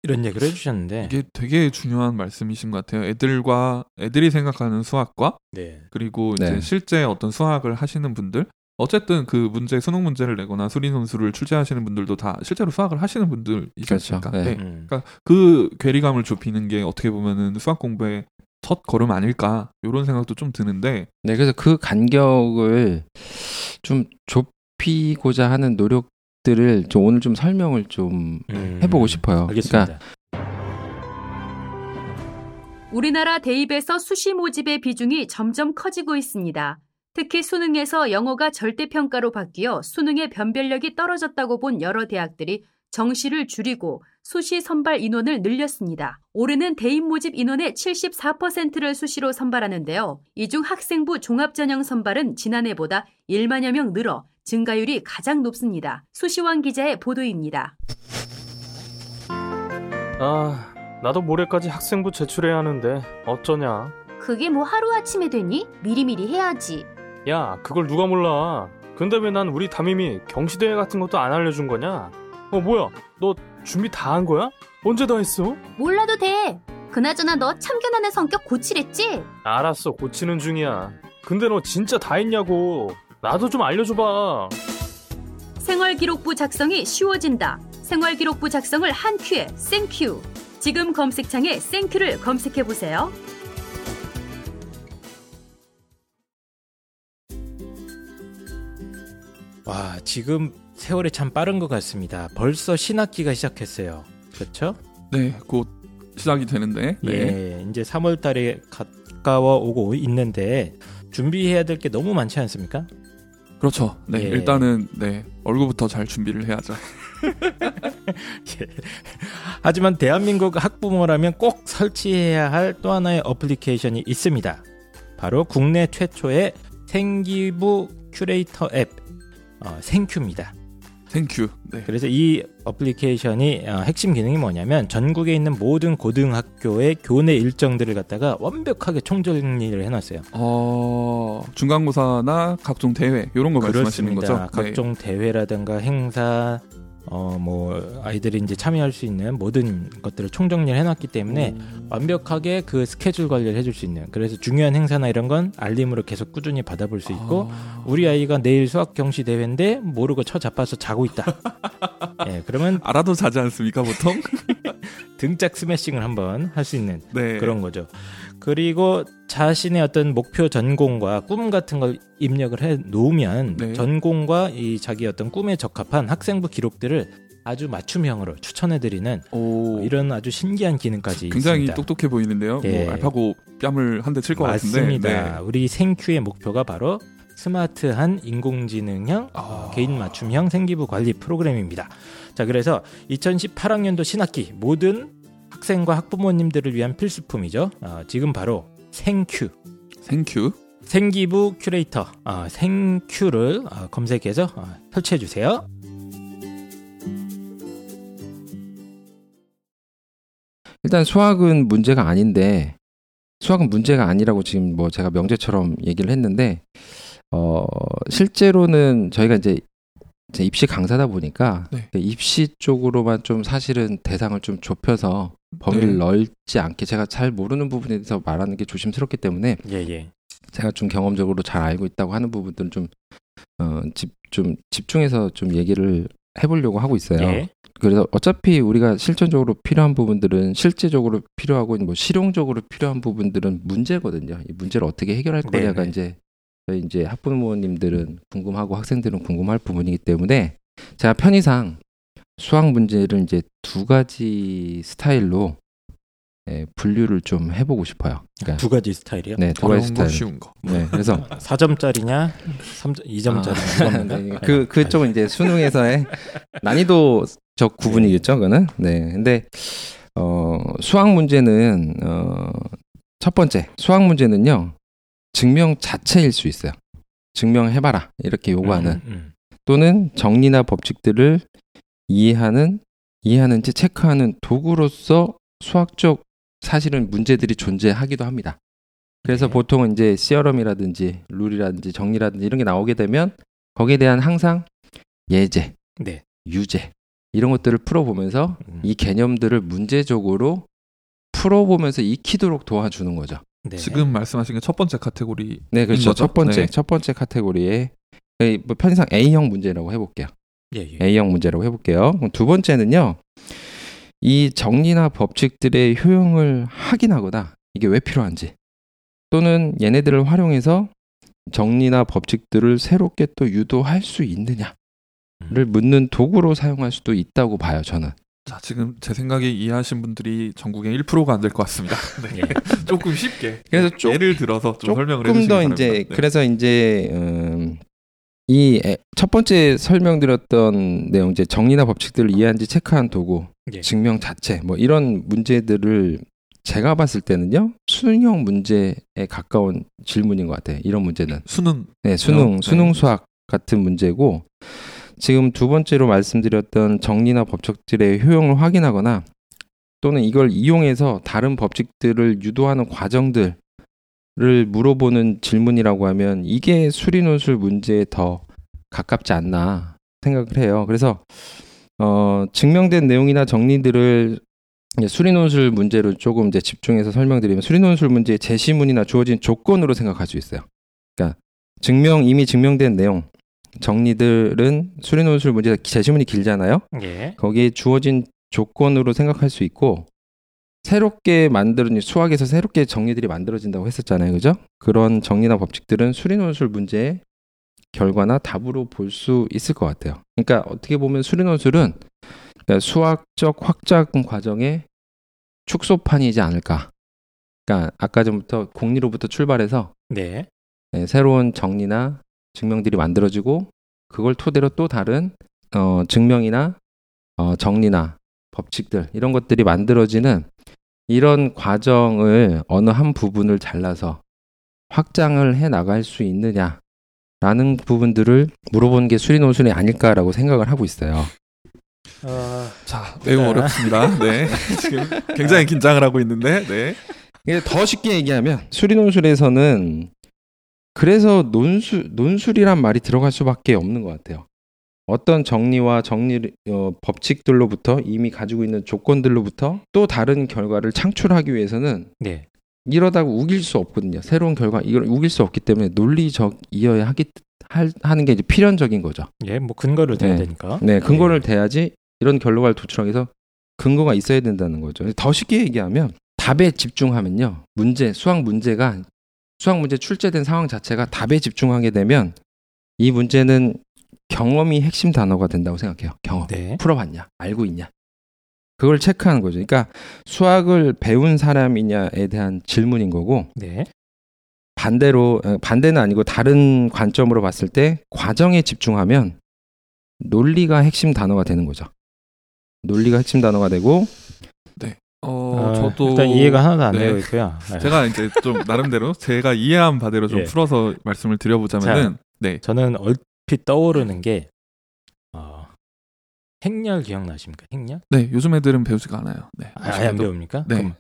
이런 얘기를 해주셨는데 이게 되게 중요한 말씀이신 것 같아요. 애들이 생각하는 수학과 네. 그리고 이제 네. 실제 어떤 수학을 하시는 분들 어쨌든 그 수능 문제를 내거나 수리 점수를 출제하시는 분들도 다 실제로 수학을 하시는 분들이니까 그렇죠. 네. 네. 그러니까 그 괴리감을 좁히는 게 어떻게 보면은 수학 공부의 첫 걸음 아닐까 이런 생각도 좀 드는데 네 그래서 그 간격을 좀 좁히고자 하는 노력. 들을 좀 오늘 좀 설명을 좀 해보고 싶어요. 알겠습니다. 그러니까 우리나라 대입에서 수시 모집의 비중이 점점 커지고 있습니다. 특히 수능에서 영어가 절대평가로 바뀌어 수능의 변별력이 떨어졌다고 본 여러 대학들이 정시를 줄이고 수시 선발 인원을 늘렸습니다. 올해는 대입 모집 인원의 74%를 수시로 선발하는데요. 이 중 학생부 종합전형 선발은 지난해보다 1만여 명 늘어 증가율이 가장 높습니다. 수시왕 기자의 보도입니다. 나도 모레까지 학생부 제출해야 하는데 어쩌냐? 그게 뭐 하루아침에 되니? 미리미리 해야지. 야, 그걸 누가 몰라. 근데 왜 난 우리 담임이 경시대회 같은 것도 안 알려준 거냐? 뭐야? 너 준비 다 한 거야? 언제 다 했어? 몰라도 돼. 그나저나 너 참견하는 성격 고치랬지? 알았어, 고치는 중이야. 근데 너 진짜 다 했냐고. 나도 좀 알려줘봐. 생활기록부 작성이 쉬워진다. 생활기록부 작성을 한 큐에 쌩큐. 지금 검색창에 쌩큐를 검색해보세요. 와, 지금 세월이 참 빠른 것 같습니다. 벌써 신학기가 시작했어요. 그렇죠? 네, 곧 시작이 되는데. 네, 예, 이제 3월 달에 가까워 오고 있는데 준비해야 될 게 너무 많지 않습니까? 그렇죠. 네, 예. 일단은 네 얼굴부터 잘 준비를 해야죠. 예. 하지만 대한민국 학부모라면 꼭 설치해야 할 또 하나의 어플리케이션이 있습니다. 바로 국내 최초의 생기부 큐레이터 앱 생큐입니다. 생큐. 네. 그래서 이 어플리케이션이 핵심 기능이 뭐냐면 전국에 있는 모든 고등학교의 교내 일정들을 갖다가 완벽하게 총정리를 해놨어요. 중간고사나 각종 대회 이런 거 말씀하시는 거죠? 각종 네. 대회라든가 행사, 뭐 아이들이 이제 참여할 수 있는 모든 것들을 총정리를 해놨기 때문에 완벽하게 그 스케줄 관리를 해줄 수 있는. 그래서 중요한 행사나 이런 건 알림으로 계속 꾸준히 받아볼 수 있고 우리 아이가 내일 수학 경시 대회인데 모르고 처잡아서 자고 있다. 네, 그러면 알아도 자지 않습니까 보통? 등짝 스매싱을 한번 할 수 있는 네. 그런 거죠. 그리고 자신의 어떤 목표 전공과 꿈 같은 걸 입력을 해 놓으면 네. 전공과 이 자기 어떤 꿈에 적합한 학생부 기록들을 아주 맞춤형으로 추천해드리는 이런 아주 신기한 기능까지 굉장히 있습니다. 똑똑해 보이는데요. 네. 뭐 알파고 뺨을 한 대 칠 것 같은데. 맞습니다. 네. 우리 생큐의 목표가 바로 스마트한 인공지능형 개인 맞춤형 생기부 관리 프로그램입니다. 자, 그래서 2018학년도 신학기 모든 학생과 학부모님들을 위한 필수품이죠. 지금 바로 생큐. 생큐? 생기부 큐레이터 생큐를 검색해서 설치해 주세요. 일단 수학은 문제가 아닌데 수학은 문제가 아니라고 지금 뭐 제가 명제처럼 얘기를 했는데 실제로는 저희가 이제 입시 강사다 보니까 네. 입시 쪽으로만 좀 사실은 대상을 좀 좁혀서 범위를 넓지 않게 제가 잘 모르는 부분에 대해서 말하는 게 조심스럽기 때문에 제가 좀 경험적으로 잘 알고 있다고 하는 부분들은 좀 집중해서 좀 얘기를 해보려고 하고 있어요. 그래서 어차피 우리가 실전적으로 필요한 부분들은 실제적으로 필요하고 뭐 실용적으로 필요한 부분들은 문제거든요. 이 문제를 어떻게 해결할 거냐가 이제 학부모님들은 궁금하고 학생들은 궁금할 부분이기 때문에 제가 편의상 수학 문제를 이제 두 가지 스타일로 분류를 좀 해보고 싶어요. 그러니까, 두 가지 스타일이요? 네, 두 가지 스타일. 쉬운 거. 네, 그래서 4점짜리냐, 2점짜리냐. 아, 그쪽은 이제 수능에서의 난이도적 구분이겠죠, 그거는. 네, 근데 수학 문제는 첫 번째 수학 문제는요 증명 자체일 수 있어요. 증명해봐라 이렇게 요구하는 또는 정리나 법칙들을 이해하는지 체크하는 도구로서 수학적 사실은 문제들이 존재하기도 합니다. 그래서 보통은 이제 시어럼이라든지 룰이라든지 정리라든지 이런 게 나오게 되면 거기에 대한 항상 예제, 유제 이런 것들을 풀어보면서 이 개념들을 문제적으로 풀어보면서 익히도록 도와주는 거죠. 지금 말씀하신 게 첫 번째 카테고리. 네, 그렇죠. 첫 번째 카테고리에 뭐 편의상 A형 문제라고 해볼게요. A형 문제라고 해볼게요. 두 번째는요, 이 정리나 법칙들의 효용을 확인하거나 이게 왜 필요한지 또는 얘네들을 활용해서 정리나 법칙들을 새롭게 또 유도할 수 있느냐를 묻는 도구로 사용할 수도 있다고 봐요, 저는. 자, 지금 제 생각에 이해하신 분들이 전국에 1%가 안 될 것 같습니다. 네. 조금 쉽게. 그래서 예를 들어서 좀 설명을 해주시기 바랍니다. 조금 더 이제 그래서 이제 이 첫 번째 설명드렸던 내용 이제 정리나 법칙들을 이해한지 체크한 도구, 증명 자체 뭐 이런 문제들을 제가 봤을 때는요 수능형 문제에 가까운 질문인 것 같아요. 이런 문제는 수능 수학 같은 문제고 지금 두 번째로 말씀드렸던 정리나 법칙들의 효용을 확인하거나 또는 이걸 이용해서 다른 법칙들을 유도하는 과정들 를 물어보는 질문이라고 하면 이게 수리논술 문제에 더 가깝지 않나 생각을 해요. 그래서 증명된 내용이나 정리들을 수리논술 문제로 조금 이제 집중해서 설명드리면 수리논술 문제의 제시문이나 주어진 조건으로 생각할 수 있어요. 그러니까 이미 증명된 내용, 정리들은 수리논술 문제 제시문이 길잖아요. 거기에 주어진 조건으로 생각할 수 있고 새롭게 만들어진 수학에서 새롭게 정리들이 만들어진다고 했었잖아요, 그죠? 그런 정리나 법칙들은 수리논술 문제의 결과나 답으로 볼 수 있을 것 같아요. 그러니까 어떻게 보면 수리논술은 수학적 확장 과정의 축소판이지 않을까. 그러니까 아까 전부터 공리로부터 출발해서 새로운 정리나 증명들이 만들어지고 그걸 토대로 또 다른 증명이나 정리나 법칙들 이런 것들이 만들어지는 이런 과정을 어느 한 부분을 잘라서 확장을 해 나갈 수 있느냐라는 부분들을 물어보는 게 수리논술이 아닐까라고 생각을 하고 있어요. 자, 매우 어렵습니다. 네, 지금 굉장히 긴장을 하고 있는데, 이게 더 쉽게 얘기하면 수리논술에서는 그래서 논술이란 말이 들어갈 수밖에 없는 것 같아요. 어떤 정리와 법칙들로부터 이미 가지고 있는 조건들로부터 또 다른 결과를 창출하기 위해서는 이러다가 우길 수 없거든요. 새로운 결과 이걸 우길 수 없기 때문에 논리적이어야 하는 게 이제 필연적인 거죠. 예, 뭐 근거를 대야 되니까. 네, 근거를 대야지 이런 결과를 도출하기 위해서 근거가 있어야 된다는 거죠. 더 쉽게 얘기하면 답에 집중하면요, 수학 문제 출제된 상황 자체가 답에 집중하게 되면 이 문제는 경험이 핵심 단어가 된다고 생각해요. 경험. 풀어봤냐? 알고 있냐? 그걸 체크하는 거죠. 그러니까 수학을 배운 사람이냐에 대한 질문인 거고 반대는 아니고 다른 관점으로 봤을 때 과정에 집중하면 논리가 핵심 단어가 되는 거죠. 논리가 핵심 단어가 되고 저도 일단 이해가 하나도 안 되고 있고요. 제가 이제 좀 나름대로 제가 이해한 바대로 좀 풀어서 말씀을 드려보자면은 저는 얼핏 떠오르는 게 행렬 기억나십니까? 행렬? 네, 요즘 애들은 배우지가 않아요. 네. 아예 안 배웁니까? 네. 그럼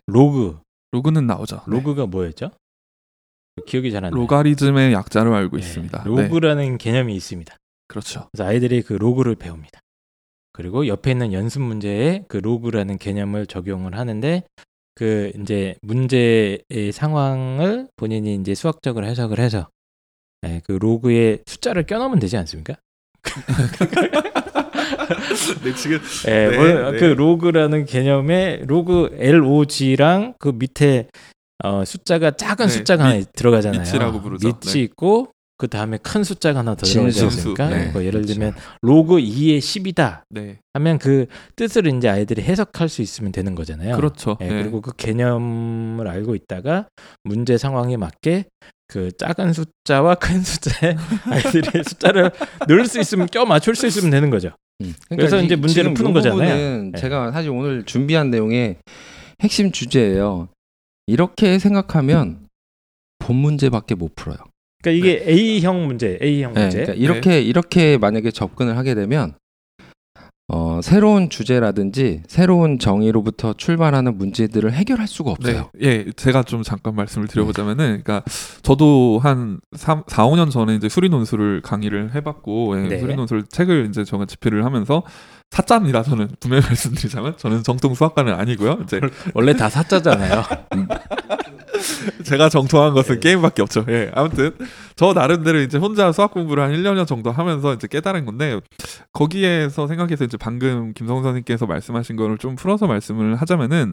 로그는 나오죠. 로그가 뭐였죠? 기억이 잘 안 나요. 로가리즘의 약자로 알고 있습니다. 로그라는 개념이 있습니다. 그렇죠. 그래서 아이들이 그 로그를 배웁니다. 그리고 옆에 있는 연습 문제에 그 로그라는 개념을 적용을 하는데 그 이제 문제의 상황을 본인이 이제 수학적으로 해석을 해서 그 로그에 숫자를 껴넣으면 되지 않습니까? 네, 지금 네. 그 로그라는 개념에 로그 LOG랑 그 밑에 숫자가 작은 숫자가 하나 들어가잖아요. 밑이라고 부르죠. 밑이 있고 그 다음에 큰 숫자가 하나 더 들어가지 않습니까? 네. 뭐 예를 들면 로그 2의 10이다 하면 그 뜻을 이제 아이들이 해석할 수 있으면 되는 거잖아요. 그렇죠. 네. 그리고 그 개념을 알고 있다가 문제 상황에 맞게 그 작은 숫자와 큰 숫자에 아이들이 숫자를 넣을 수 있으면 껴 맞출 수 있으면 되는 거죠. 그러니까 그래서 이제 문제를 푸는 거잖아요. 제가 사실 오늘 준비한 내용의 핵심 주제예요. 이렇게 생각하면 본 문제밖에 못 풀어요. 그러니까 이게 A형 문제. 그러니까 이렇게 만약에 접근을 하게 되면 새로운 주제라든지 새로운 정의로부터 출발하는 문제들을 해결할 수가 없어요. 네. 예, 제가 좀 잠깐 말씀을 드려보자면은, 그러니까 저도 한 4-5년 전에 이제 수리논술을 강의를 해봤고, 수리논술 책을 이제 제가 집필을 하면서 사짜입니다. 저는 분명히 말씀드리자면 저는 정통 수학과는 아니고요. 이제 원래 다 사짜잖아요. 제가 정통한 것은 게임밖에 없죠. 예, 아무튼 저 나름대로 이제 혼자 수학 공부를 한 1-2년 정도 하면서 이제 깨달은 건데, 거기에서 생각해서 이제 방금 김성수 선생님께서 말씀하신 거를 좀 풀어서 말씀을 하자면은,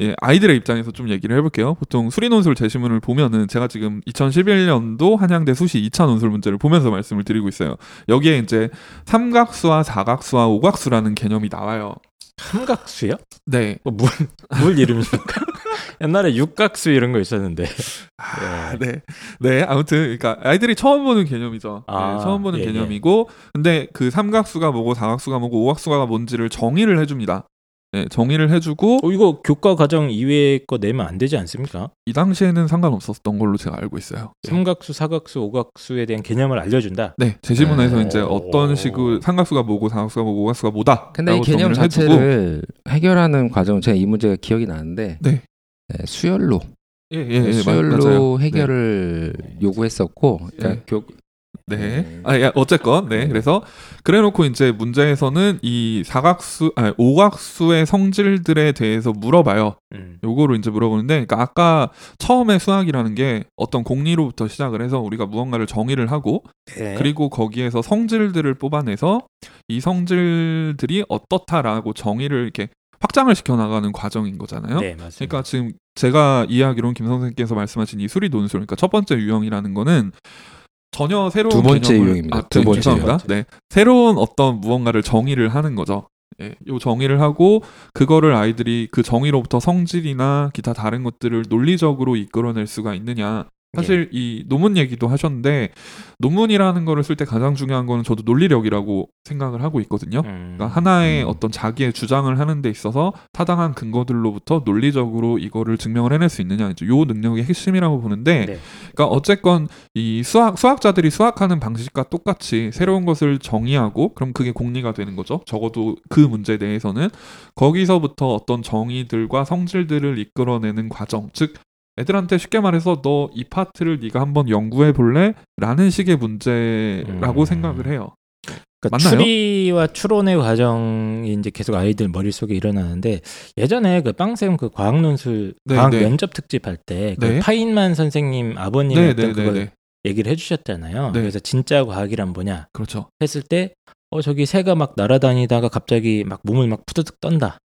예, 아이들의 입장에서 좀 얘기를 해볼게요. 보통 수리논술 제시문을 보면은, 제가 지금 2011년도 한양대 수시 2차 논술 문제를 보면서 말씀을 드리고 있어요. 여기에 이제 삼각수와 사각수와 오각수라는 개념이 나와요. 삼각수요? 네. 뭘 이름입니까? 옛날에 육각수 이런 거 있었는데. 아무튼 그러니까 아이들이 처음 보는 개념이죠. 처음 보는 개념이고, 근데 그 삼각수가 뭐고 사각수가 뭐고 오각수가 뭔지를 정의를 해줍니다. 네, 정의를 해주고. 이거 교과 과정 이외의 거 내면 안 되지 않습니까? 이 당시에는 상관없었던 걸로 제가 알고 있어요. 삼각수, 사각수, 오각수에 대한 개념을 알려준다. 네, 제시문에서 이제 어떤 식으로 삼각수가 뭐고 사각수가 뭐고 오각수가 뭐다. 근데 이 개념 자체를 해주고. 해결하는 과정, 제가 이 문제가 기억이 나는데 수열로 수열로 해결을 요구했었고, 그러니까 어쨌건 그래서 그래놓고 이제 문제에서는 이 오각수의 성질들에 대해서 물어봐요. 요거로 이제 물어보는데, 그러니까 아까 처음에 수학이라는 게 어떤 공리로부터 시작을 해서 우리가 무언가를 정의를 하고, 그리고 거기에서 성질들을 뽑아내서 이 성질들이 어떻다라고 정의를 이렇게 확장을 시켜나가는 과정인 거잖아요. 네, 맞습니다. 그러니까 지금 제가 이야기로는 김 선생님께서 말씀하신 이 수리 논술, 그러니까 첫 번째 유형이라는 거는 전혀 새로운 두 번째 개념을, 유형입니다. 네, 새로운 어떤 무언가를 정의를 하는 거죠. 예, 요 정의를 하고 그거를 아이들이 그 정의로부터 성질이나 기타 다른 것들을 논리적으로 이끌어낼 수가 있느냐. 사실 이 논문 얘기도 하셨는데, 논문이라는 거를 쓸 때 가장 중요한 거는 저도 논리력이라고 생각을 하고 있거든요. 그러니까 하나의 어떤 자기의 주장을 하는 데 있어서 타당한 근거들로부터 논리적으로 이거를 증명을 해낼 수 있느냐, 이제 요 능력이 핵심이라고 보는데, 그러니까 어쨌건 이 수학자들이 수학하는 방식과 똑같이 새로운 것을 정의하고, 그럼 그게 공리가 되는 거죠. 적어도 그 문제 내에서는 거기서부터 어떤 정의들과 성질들을 이끌어내는 과정, 즉 애들한테 쉽게 말해서 너 이 파트를 네가 한번 연구해 볼래? 라는 식의 문제라고 생각을 해요. 그러니까 맞나요? 추리와 추론의 과정이 이제 계속 아이들 머릿속에 일어나는데, 예전에 그 빵쌤 그 과학 논술 과학 면접 특집 할 때 그 파인만 선생님 아버님이 했던 그걸 얘기를 해주셨잖아요. 그래서 진짜 과학이란 뭐냐? 했을 때 저기 새가 막 날아다니다가 갑자기 막 몸을 막 푸드득 떤다.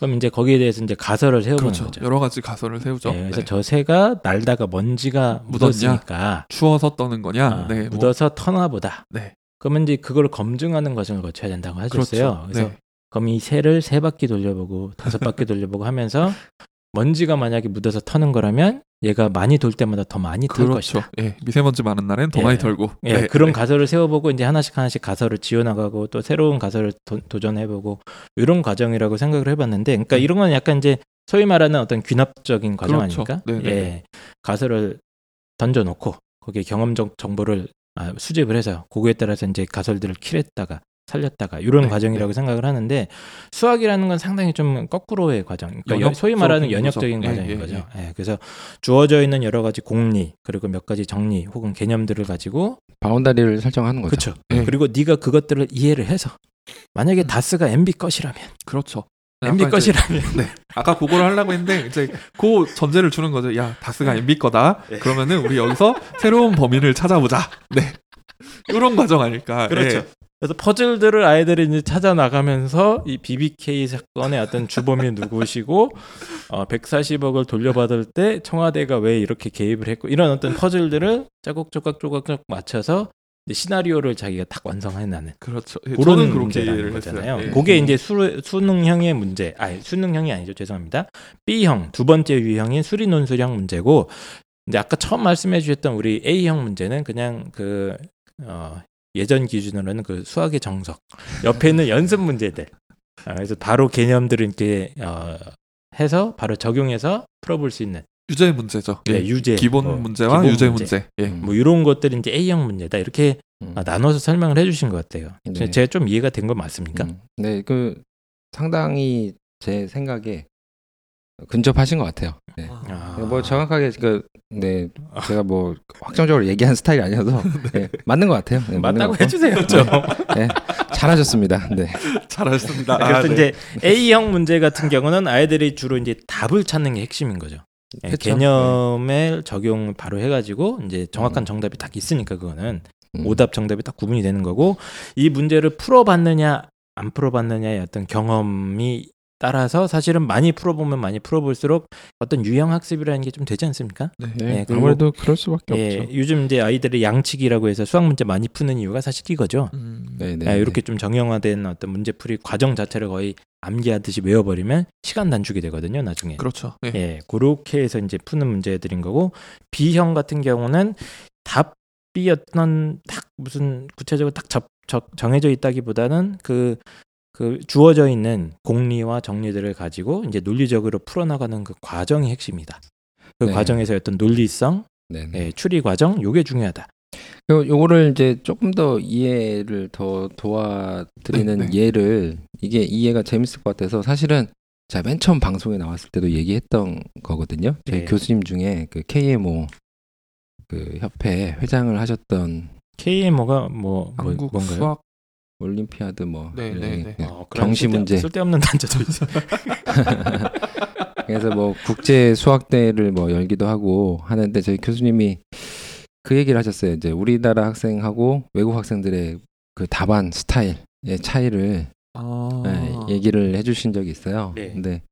그럼 이제 거기에 대해서 이제 가설을 세우는 거죠. 여러 가지 가설을 세우죠. 그래서 저 새가 날다가 먼지가 묻었으니까 추워서 떠는 거냐? 묻어서 터나 보다. 그러면 이제 그걸 검증하는 과정을 거쳐야 된다고 하셨어요. 그래서 그럼 이 새를 3바퀴 돌려보고 5바퀴 돌려보고 하면서 먼지가 만약에 묻어서 터는 거라면 얘가 많이 돌 때마다 더 많이 털 것이다. 미세먼지 많은 날엔 더 많이 털고. 그런 가설을 세워보고 이제 하나씩 가설을 지어나가고 또 새로운 가설을 도전해보고 이런 과정이라고 생각을 해봤는데, 그러니까 이런 건 약간 이제 소위 말하는 어떤 귀납적인 과정 아닙니까? 가설을 던져놓고 거기에 경험적 정보를 수집을 해서 그거에 따라서 이제 가설들을 킬했다가 살렸다가 이런 과정이라고 생각을 하는데, 수학이라는 건 상당히 좀 거꾸로의 과정, 그러니까 소위 말하는 연역적인 과정인 거죠. 그래서 주어져 있는 여러 가지 공리 그리고 몇 가지 정리 혹은 개념들을 가지고 바운다리를 설정하는 거죠. 그리고 네가 그것들을 이해를 해서 만약에 다스가 MB 것이라면. 그렇죠. MB 것이라면. 네. 아까 그거를 하려고 했는데 이제 그 전제를 주는 거죠. 야, 다스가 MB 거다. 네. 그러면은 우리 여기서 새로운 범인을 찾아보자. 네. 이런 과정 아닐까. 그렇죠. 네. 그래서 퍼즐들을 아이들이 이제 찾아 나가면서 이 BBK 사건의 어떤 주범이 누구시고 140억을 돌려받을 때 청와대가 왜 이렇게 개입을 했고 이런 어떤 퍼즐들을 조각조각 맞춰서 이제 시나리오를 자기가 딱 완성해나는. 그렇죠. 예, 그런 문제라는 거잖아요. 예. 그게 이제 수능형의 문제. 아니 수능형이 아니죠. 죄송합니다. B형 두 번째 유형인 수리논술형 문제고 이제 아까 처음 말씀해 주셨던 우리 A형 문제는 그냥 그 예전 기준으로는 그 수학의 정석 옆에 있는 연습 문제들. 그래서 바로 개념들을 이렇게 해서 바로 적용해서 풀어볼 수 있는. 유제 문제죠. 네, 예. 유제. 기본 문제와 기본 유제 문제. 예. 뭐 이런 것들이 이제 A형 문제다 이렇게 나눠서 설명을 해주신 것 같아요. 네. 제가 좀 이해가 된 거 맞습니까? 네, 그 상당히 제 생각에 근접하신 것 같아요. 네. 뭐 정확하게 그 네 제가 뭐 확정적으로 얘기한 스타일이 아니어서 네, 맞는 것 같아요. 네, 맞다고 해주세요. 그렇죠. 네, 잘하셨습니다. 네, 잘하셨습니다. 그래서 네. 이제 A형 문제 같은 경우는 아이들이 주로 이제 답을 찾는 게 핵심인 거죠. 네, 개념에 네. 적용 바로 해가지고 이제 정확한 정답이 딱 있으니까 그거는 오답 정답이 딱 구분이 되는 거고 이 문제를 풀어봤느냐 안 풀어봤느냐의 어떤 경험이 따라서 사실은 많이 풀어보면 많이 풀어볼수록 어떤 유형 학습이라는 게 좀 되지 않습니까? 네, 네 아무래도 그럴 수밖에 네, 없죠. 요즘 이제 아이들의 양치기라고 해서 수학 문제 많이 푸는 이유가 사실 이거죠. 네네. 네, 이렇게 좀 정형화된 어떤 문제풀이 과정 자체를 거의 암기하듯이 외워버리면 시간 단축이 되거든요, 나중에. 그렇죠. 예, 네. 네, 그렇게 해서 이제 푸는 문제들인 거고 B형 같은 경우는 답이 어떤 딱 무슨 구체적으로 딱 정해져 있다기보다는 그 주어져 있는 공리와 정리들을 가지고 이제 논리적으로 풀어나가는 그 과정이 핵심이다. 그 네. 과정에서 어떤 논리성, 예, 추리 과정, 요게 중요하다. 요거를 이제 조금 더 이해를 더 도와드리는 네. 예를 이게 이해가 재밌을 것 같아서 사실은 제가 맨 처음 방송에 나왔을 때도 얘기했던 거거든요. 저희 네. 교수님 중에 그 KMO 그 협회 회장을 하셨던 KMO가 뭐 한국 뭔가요? 수학 올림피아드 뭐 경시 문제 쓸데없는 단자도 있어. 그래서 뭐 국제 수학 대회를 뭐 열기도 하고 하는데 저희 교수님이 그 얘기를 하셨어요. 이제 우리나라 학생하고 외국 학생들의 그 답안 스타일의 차이를 예, 얘기를 해주신 적이 있어요. 네. 근데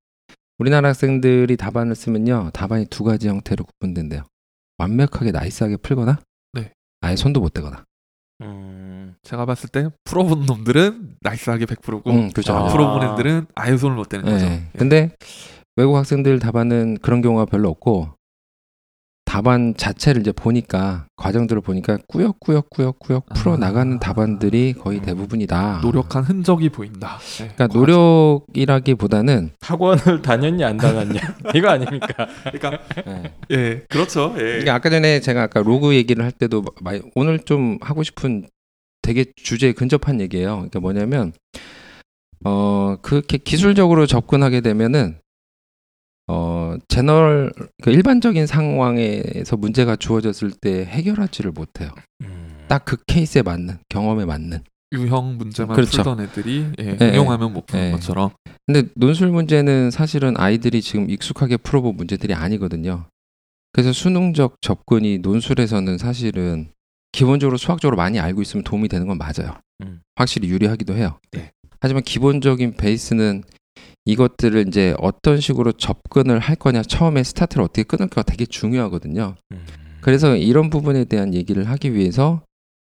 우리나라 학생들이 답안을 쓰면요, 답안이 두 가지 형태로 구분된대요. 완벽하게 나이스하게 풀거나, 네. 아예 손도 못 대거나. 제가 봤을 때 풀어본 놈들은 나이스하게 100%고 그렇죠. 안 풀어본 애들은 아예 손을 못 대는 거죠. 네. 예. 근데 외국 학생들 답안은 그런 경우가 별로 없고 답안 자체를 이제 보니까 과정들을 보니까 꾸역꾸역 풀어나가는 답안들이 거의 대부분이다. 노력한 흔적이 보인다. 네, 그러니까 과정. 노력이라기보다는 학원을 다녔냐 안 다녔냐 이거 아닙니까? 그러니까 네. 예 그렇죠. 예. 그러니까 아까 전에 제가 아까 로그 얘기를 할 때도 오늘 좀 하고 싶은 되게 주제에 근접한 얘기예요. 그러니까 뭐냐면 그렇게 기술적으로 접근하게 되면은 제너럴 그러니까 일반적인 상황에서 문제가 주어졌을 때 해결하지를 못해요. 딱 그 케이스에 맞는 경험에 맞는 유형 문제만 그렇죠. 풀던 애들이 예, 예, 응용하면 못 푸는 예. 것처럼. 근데 논술 문제는 사실은 아이들이 지금 익숙하게 풀어본 문제들이 아니거든요. 그래서 수능적 접근이 논술에서는 사실은 기본적으로 수학적으로 많이 알고 있으면 도움이 되는 건 맞아요. 확실히 유리하기도 해요. 네. 하지만 기본적인 베이스는 이것들을 이제 어떤 식으로 접근을 할 거냐, 처음에 스타트를 어떻게 끊을까가 되게 중요하거든요. 그래서 이런 부분에 대한 얘기를 하기 위해서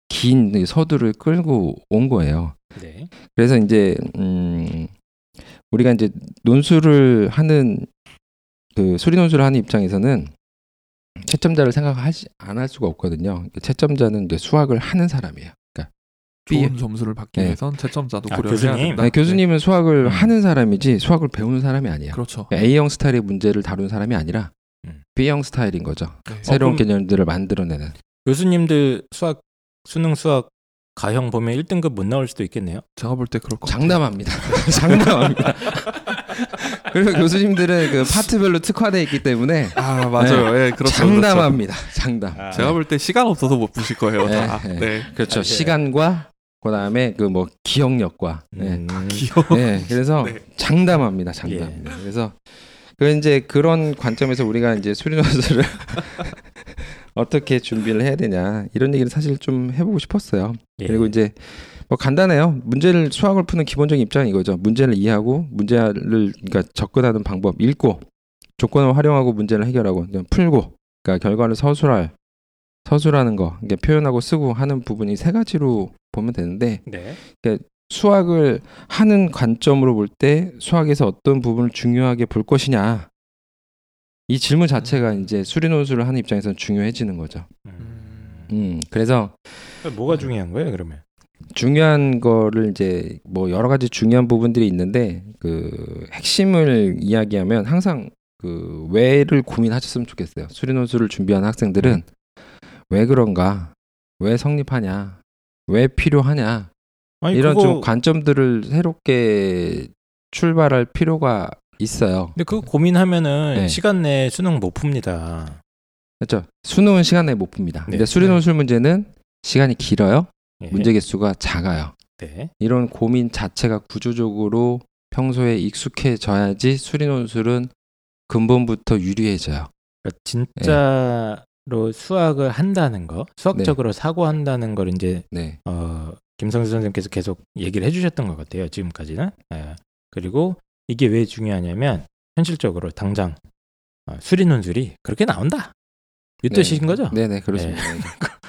긴 서두를 끌고 온 거예요. 네. 그래서 이제 우리가 이제 논술을 하는 그 수리 논술을 하는 입장에서는 채점자를 생각하지 않을 수가 없거든요. 채점자는 이제 수학을 하는 사람이에요. 좋은 점수를 받기 위해선 채점자도 고려해야 된다. 네, 교수님은 수학을 하는 사람이지 수학을 배우는 사람이 아니에요. 그렇죠. A형 스타일의 문제를 다룬 사람이 아니라 B형 스타일인 거죠. 네. 새로운 개념들을 만들어내는. 교수님들 수학 수능 수학 가형 보면 1등급 못 나올 수도 있겠네요. 제가 볼 때 그럴 것 같아요. 장담합니다. 장담합니다. 그리고 교수님들은 그 파트별로 특화되어 있기 때문에 아 맞아요. 네. 네, 그렇죠, 장담합니다. 그렇죠. 장담. 제가 볼 때 시간 없어서 못 푸실 거예요. 다. 네. 네. 그렇죠. 시간과 그다음에 그 뭐 기억력과 네. 기억. 네, 그래서 네. 장담합니다. 장담합니다. 예. 그래서 그 이제 그런 관점에서 우리가 이제 수련원서를 어떻게 준비를 해야 되냐 이런 얘기를 사실 좀 해보고 싶었어요. 예. 그리고 이제 뭐 간단해요. 문제를 수학을 푸는 기본적인 입장이 이거죠. 문제를 이해하고 문제를 그러니까 접근하는 방법 읽고 조건을 활용하고 문제를 해결하고 풀고 그러니까 결과를 서술하는 거 그러니까 표현하고 쓰고 하는 부분이 세 가지로 보면 되는데 네. 그러니까 수학을 하는 관점으로 볼 때 수학에서 어떤 부분을 중요하게 볼 것이냐 이 질문 자체가 이제 수리논술을 하는 입장에서는 중요해지는 거죠. 그래서 뭐가 중요한 거예요, 그러면? 중요한 거를 이제 뭐 여러 가지 중요한 부분들이 있는데 그 핵심을 이야기하면 항상 그 왜를 고민하셨으면 좋겠어요. 수리논술을 준비하는 학생들은 왜 그런가, 왜 성립하냐, 왜 필요하냐 이런 그거... 좀 관점들을 새롭게 출발할 필요가 있어요. 근데 그거 고민하면은 네. 시간 내에 수능 못 풉니다. 그렇죠. 수능은 시간 내에 못 풉니다. 네. 근데 수리논술 문제는 시간이 길어요. 네. 문제 개수가 작아요. 네. 이런 고민 자체가 구조적으로 평소에 익숙해져야지 수리논술은 근본부터 유리해져요. 그러니까 진짜로 네. 수학을 한다는 거, 수학적으로 네. 사고한다는 걸 이제 네. 김성수 선생님께서 계속 얘기를 해주셨던 것 같아요. 지금까지는. 네. 그리고 이게 왜 중요하냐면 현실적으로 당장 수리논술이 그렇게 나온다. 이 뜻이신 거죠? 네네 그렇습니다. 네.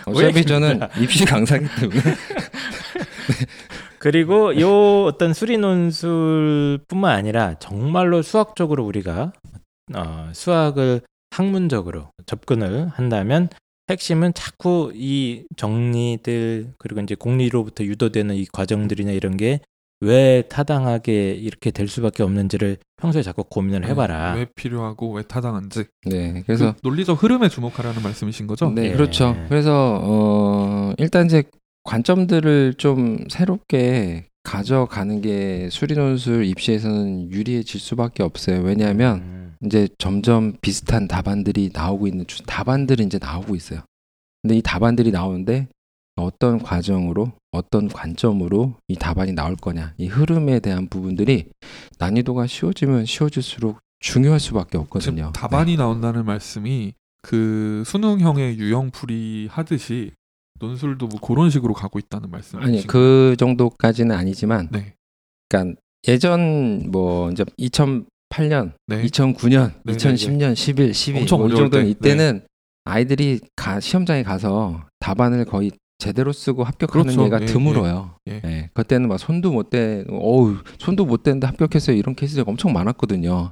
어차피 저는 입시 강사기 때문에 네. 그리고 요 어떤 수리논술뿐만 아니라 정말로 수학적으로 우리가 수학을 학문적으로 접근을 한다면 핵심은 자꾸 이 정리들 그리고 이제 공리로부터 유도되는 이 과정들이나 이런 게 왜 타당하게 이렇게 될 수밖에 없는지를 평소에 자꾸 고민을 해봐라. 왜 필요하고 왜 타당한지. 네, 그래서 그 논리적 흐름에 주목하라는 말씀이신 거죠? 네, 그렇죠. 그래서 일단 이제 관점들을 좀 새롭게 가져가는 게 수리논술 입시에서는 유리해질 수밖에 없어요. 왜냐하면 이제 점점 비슷한 답안들이 나오고 있는 답안들이 이제 나오고 있어요. 근데 이 답안들이 나오는데 어떤 과정으로 어떤 관점으로 이 답안이 나올 거냐 이 흐름에 대한 부분들이 난이도가 쉬워지면 쉬워질수록 중요할 수밖에 없거든요. 답안이 네. 나온다는 말씀이 그 수능형의 유형풀이 하듯이 논술도 뭐 그런 식으로 가고 있다는 말씀이시죠? 아니 그 정도까지는 아니지만 네. 그러니까 예전 뭐 이제 2008년, 네. 2009년, 네. 2010년, 11, 12 이 정도는 이때는 네. 아이들이 시험장에 가서 답안을 거의 제대로 쓰고 합격하는 그렇죠. 얘가 예, 드물어요. 예. 예. 그때는 막 손도 못 대는데 합격했어요. 이런 케이스가 엄청 많았거든요.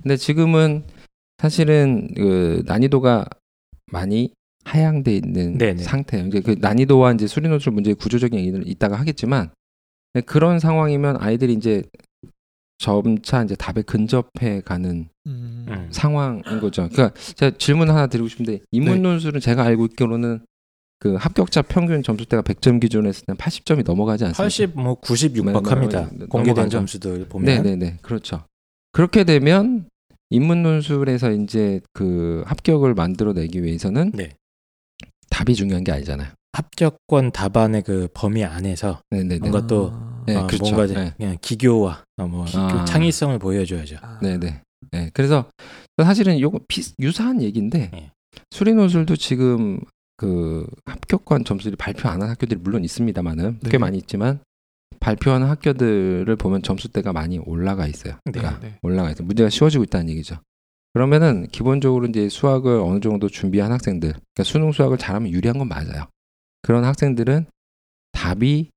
근데 지금은 사실은 그 난이도가 많이 하향돼 있는 네네. 상태예요. 이제 그 난이도와 이제 수리논술 문제의 구조적인 얘기를 이따가 하겠지만 그런 상황이면 아이들이 이제 점차 이제 답에 근접해 가는 상황인 거죠. 그러니까 제가 질문 하나 드리고 싶은데 인문논술은 네. 제가 알고 있기로는 그 합격자 평균 점수대가 100점 기준으로 했을 때 80점이 넘어가지 않습니까? 80, 뭐 90 육박합니다. 공개된 점수들 보면. 네네네, 그렇죠. 그렇게 되면 인문논술에서 이제 그 합격을 만들어내기 위해서는 네. 답이 중요한 게 아니잖아요. 합격권 답안의 그 범위 안에서 네네네. 뭔가 또 네, 그렇죠. 뭔가 네. 그냥 기교와 창의성을 보여줘야죠. 네네. 네, 그래서 사실은 이거 유사한 얘기인데 네. 수리논술도 지금 그 합격권 점수를 발표 안 한 학교들이 물론 있습니다만은 네. 꽤 많이 있지만 발표하는 학교들을 보면 점수대가 많이 올라가 있어요. 그러니까 네. 올라가 있어요. 문제가 쉬워지고 있다는 얘기죠. 그러면은 기본적으로 이제 수학을 어느 정도 준비한 학생들, 그러니까 수능 수학을 잘하면 유리한 건 맞아요. 그런 학생들은 답이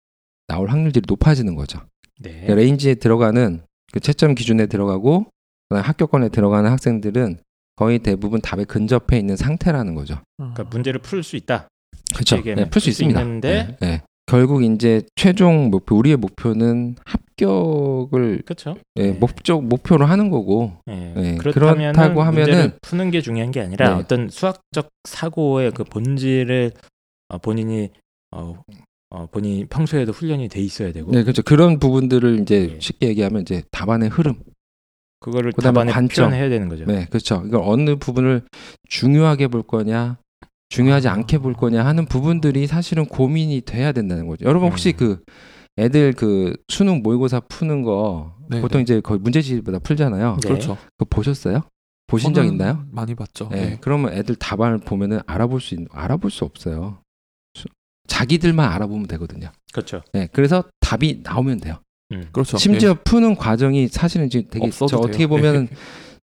나올 확률들이 높아지는 거죠. 네. 그러니까 레인지에 들어가는 그 채점 기준에 들어가고 합격권에 들어가는 학생들은 거의 대부분 답에 근접해 있는 상태라는 거죠. 그러니까 문제를 풀 수 있다. 그렇죠. 네, 풀 수 있습니다. 있는데 네. 결국 이제 최종 목표 우리의 목표는 합격을 그렇죠. 예, 네. 목표로 하는 거고 네. 네. 그렇다고 하면은 푸는 게 중요한 게 아니라 네. 어떤 수학적 사고의 그 본질을 본인이 평소에도 훈련이 돼 있어야 되고 네 그렇죠. 그런 부분들을 이제 네. 쉽게 얘기하면 이제 답안의 흐름. 그거를 답안에 표현해야 되는 거죠. 네, 그렇죠. 이걸 어느 부분을 중요하게 볼 거냐, 중요하지 않게 볼 거냐 하는 부분들이 사실은 고민이 돼야 된다는 거죠. 여러분 혹시 그 애들 그 수능 모의고사 푸는 거 네네. 보통 이제 거의 문제집보다 풀잖아요. 네. 그렇죠. 그거 보셨어요? 보신 적 있나요? 많이 봤죠. 네. 네. 그러면 애들 답안을 보면은 알아볼 수 없어요. 자기들만 알아보면 되거든요. 그렇죠. 네. 그래서 답이 나오면 돼요. 그렇죠. 심지어 네. 푸는 과정이 사실은 지금 되게 저 어떻게 보면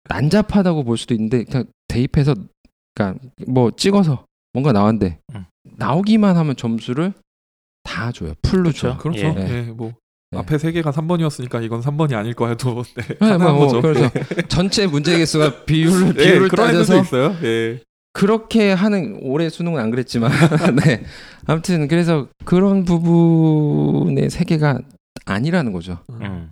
난잡하다고 볼 수도 있는데 그냥 대입해서 그러니까 뭐 찍어서 뭔가 나왔는데 나오기만 하면 점수를 다 줘요. 풀로 줘요. 그렇죠. 예. 네. 네. 뭐 네. 앞에 세 개가 3번이었으니까 이건 3번이 아닐 거야. 또 네. 가능한 거죠. 그래서 전체 문제 개수가 비율을 네, 따져서 있어요. 네. 그렇게 하는 올해 수능은 안 그랬지만 네. 아무튼 그래서 그런 부분의 세 개가 아니라는 거죠.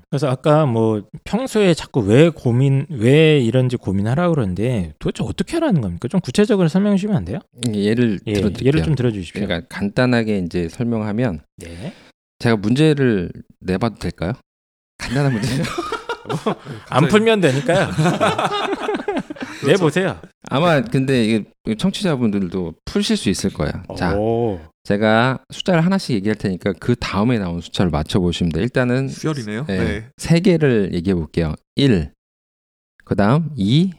그래서 아까 뭐 평소에 자꾸 왜 이런지 고민하라 그러는데 도대체 어떻게 하라는 겁니까? 좀 구체적으로 설명해 주시면 안 돼요? 예를 좀 들어주십시오. 그러니까 간단하게 이제 설명하면 네. 제가 문제를 내봐도 될까요? 간단한 문제예요. 안 풀면 되니까요. 내보세요. 아마 근데 청취자분들도 푸실 수 있을 거예요. 자, 제가 숫자를 하나씩 얘기할 테니까 그 다음에 나온 숫자를 맞춰보시면 돼요. 일단은 수열이네요. 네. 세 개를 얘기해 볼게요. 1, 그 다음 2,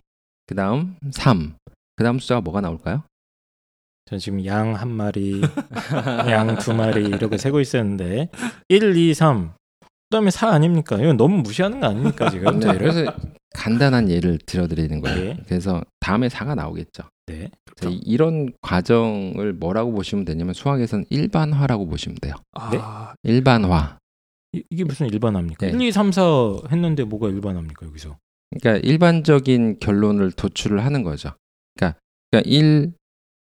그 다음 3, 그 다음 숫자가 뭐가 나올까요? 전 지금 양 한 마리, 양 두 마리 이렇게 세고 있었는데 1, 2, 3, 그 다음에 4 아닙니까? 이건 너무 무시하는 거 아닙니까 지금? 네, 그래서 간단한 예를 들어드리는 거예요. 네. 그래서 다음에 4가 나오겠죠. 네. 그렇죠. 이런 과정을 뭐라고 보시면 되냐면 수학에서는 일반화라고 보시면 돼요. 아, 네? 일반화. 이게 무슨 일반화입니까? 네. 1, 2, 3, 4 했는데 뭐가 일반화입니까 여기서? 그러니까 일반적인 결론을 도출을 하는 거죠. 그러니까 1,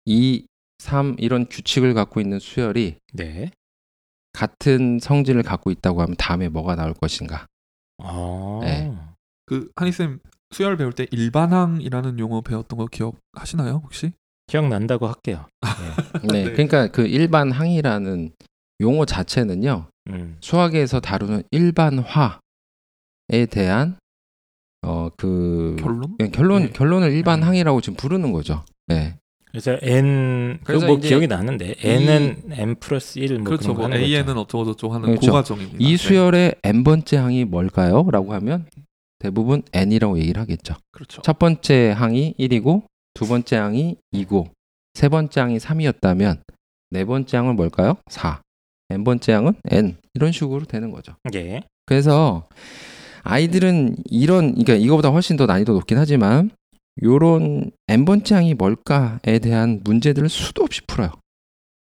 2, 3 이런 규칙을 갖고 있는 수열이 네. 같은 성질을 갖고 있다고 하면 다음에 뭐가 나올 것인가. 아. 네. 그 한희쌤 수열 배울 때 일반항이라는 용어 배웠던 거 기억하시나요 혹시? 기억난다고 할게요. 네. 네, 그러니까 그 일반항이라는 용어 자체는요 수학에서 다루는 일반화에 대한 그 결론 네. 결론을 일반항이라고 지금 부르는 거죠. 네. 그래서 n 그래서 뭐 기억이 나는데 n은 n 플러스 1 뭐 그렇죠, 그런 거 하는 거죠. an은 어쩌고 저쩌고 하는 그렇죠. 고과정입니다. 이 수열의 네. n 번째 항이 뭘까요?라고 하면 대부분 n이라고 얘기를 하겠죠. 그렇죠. 첫 번째 항이 1이고 두 번째 항이 2고 세 번째 항이 3이었다면 네 번째 항은 뭘까요? 4. n 번째 항은 n 이런 식으로 되는 거죠. 예. 그래서 아이들은 이런 그러니까 이거보다 훨씬 더 난이도 높긴 하지만 요런 n 번째 항이 뭘까에 대한 문제들을 수도 없이 풀어요.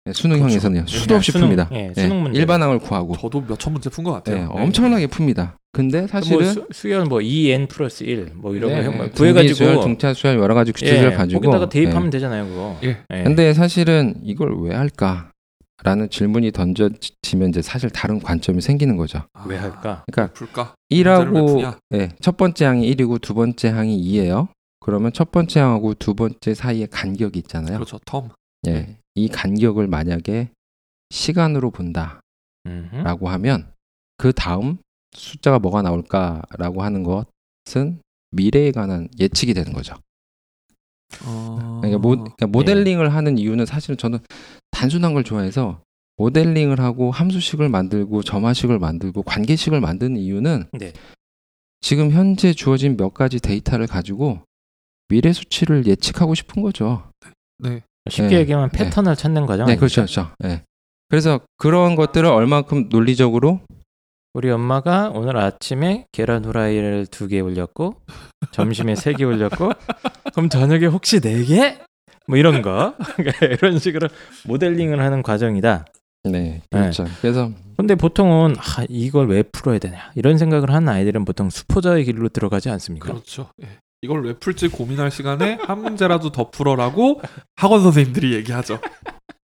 네, 수능형에서는요. 그렇죠. 수도 없이 풉니다. 예, 수능 문제. 일반항을 구하고. 저도 몇천 문제 푼 것 같아요. 네, 엄청나게 풉니다. 근데 사실은 뭐 수열 뭐 2n 플러스 1 뭐 이런 네, 거 구해가지고 수열, 등차 수열 여러 가지 규칙을 예, 가지고 거기다가 대입하면 네. 되잖아요 그거. 예. 예. 근데 사실은 이걸 왜 할까라는 질문이 던져지면 이제 사실 다른 관점이 생기는 거죠. 아, 왜 할까? 그러니까 풀까? 1하고 네, 첫 번째 항이 1이고 두 번째 항이 2예요. 그러면 첫 번째 항하고 두 번째 사이에 간격이 있잖아요. 그렇죠. 텀. 예, 이 간격을 만약에 시간으로 본다라고 하면 그 다음 숫자가 뭐가 나올까라고 하는 것은 미래에 관한 예측이 되는 거죠. 그러니까 모델링을 예. 하는 이유는 사실은 저는 단순한 걸 좋아해서 모델링을 하고 함수식을 만들고 점화식을 만들고 관계식을 만드는 이유는 네. 지금 현재 주어진 몇 가지 데이터를 가지고 미래 수치를 예측하고 싶은 거죠. 네. 쉽게 예. 얘기하면 패턴을 예. 찾는 과정. 네, 그렇죠. 그렇죠. 예. 그래서 그런 것들을 얼만큼 논리적으로 우리 엄마가 오늘 아침에 계란 후라이를 2개 올렸고 점심에 3개 올렸고 그럼 저녁에 혹시 4개? 뭐 이런 거 이런 식으로 모델링을 하는 과정이다. 네, 그렇죠. 네. 그래서 근데 보통은 이걸 왜 풀어야 되냐 이런 생각을 하는 아이들은 보통 수포자의 길로 들어가지 않습니까? 그렇죠. 예. 이걸 왜 풀지 고민할 시간에 한 문제라도 더 풀어라고 학원 선생님들이 얘기하죠.